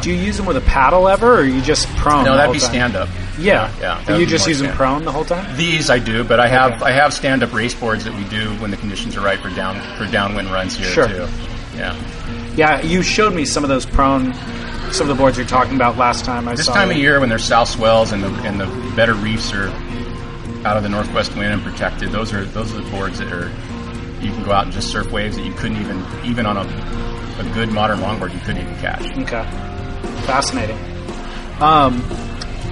Do you use them with a paddle ever, or are you just prone? No, that'd be stand up. Yeah. You just use them prone the whole time? These I do, but I have stand up race boards that we do when the conditions are right for downwind runs here too. Yeah, you showed me some of those prone, some of the boards you're talking about last time I saw. This time of year when there's south swells and the better reefs are out of the northwest wind and protected, those are the boards that are, you can go out and just surf waves that you couldn't even on a good modern longboard you couldn't even catch. Okay. Fascinating.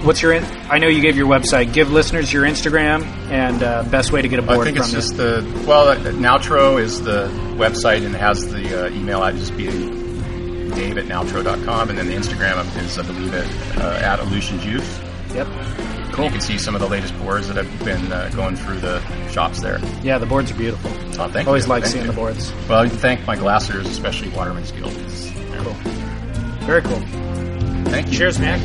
What's your? I know you gave your website. Give listeners your Instagram and best way to get a board. I think it's just the. Well, Nowtro is the website and has the email. I'd just be Dave@nowtro.com, and then the Instagram is, I believe, at Aleutian Juice. Yep. Cool. You can see some of the latest boards that have been going through the shops there. Yeah, the boards are beautiful. Oh, thank you. Always like seeing the boards. Well, you can thank my glassers, especially Waterman's Guild. Cool. Very cool. Thank you. Cheers, man.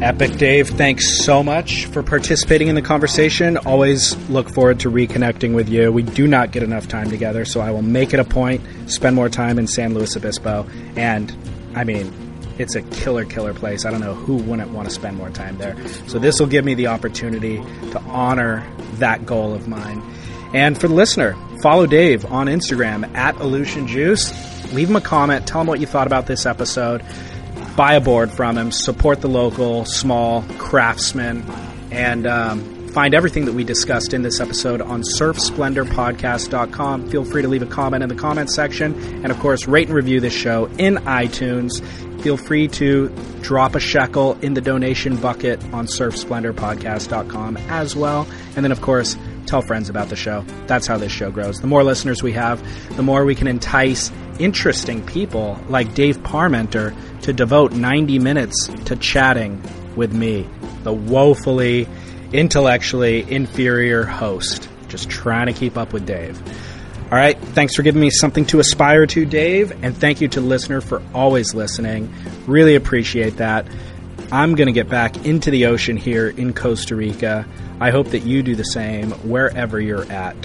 Epic Dave, thanks so much for participating in the conversation. Always look forward to reconnecting with you. We do not get enough time together, so I will make it a point, spend more time in San Luis Obispo. And, I mean, it's a killer place. I don't know who wouldn't want to spend more time there. So this will give me the opportunity to honor that goal of mine. And for the listener, follow Dave on Instagram, at Aleutian Juice. Leave him a comment. Tell him what you thought about this episode. Buy a board from him, support the local small craftsman, and find everything that we discussed in this episode on surfsplendorpodcast.com. Feel free to leave a comment in the comment section. And, of course, rate and review this show in iTunes. Feel free to drop a shekel in the donation bucket on surfsplendorpodcast.com as well. And then, of course, tell friends about the show. That's how this show grows. The more listeners we have, the more we can entice interesting people like Dave Parmenter to devote 90 minutes to chatting with me, the woefully, intellectually inferior host, just trying to keep up with Dave. All right, thanks for giving me something to aspire to, Dave, and thank you to the listener for always listening. Really appreciate that. I'm going to get back into the ocean here in Costa Rica. I hope that you do the same wherever you're at.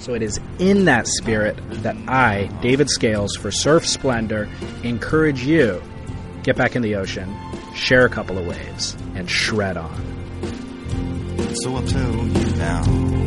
So it is in that spirit that I, David Scales, for Surf Splendor, encourage you, get back in the ocean, share a couple of waves, and shred on. So I'll tell you now.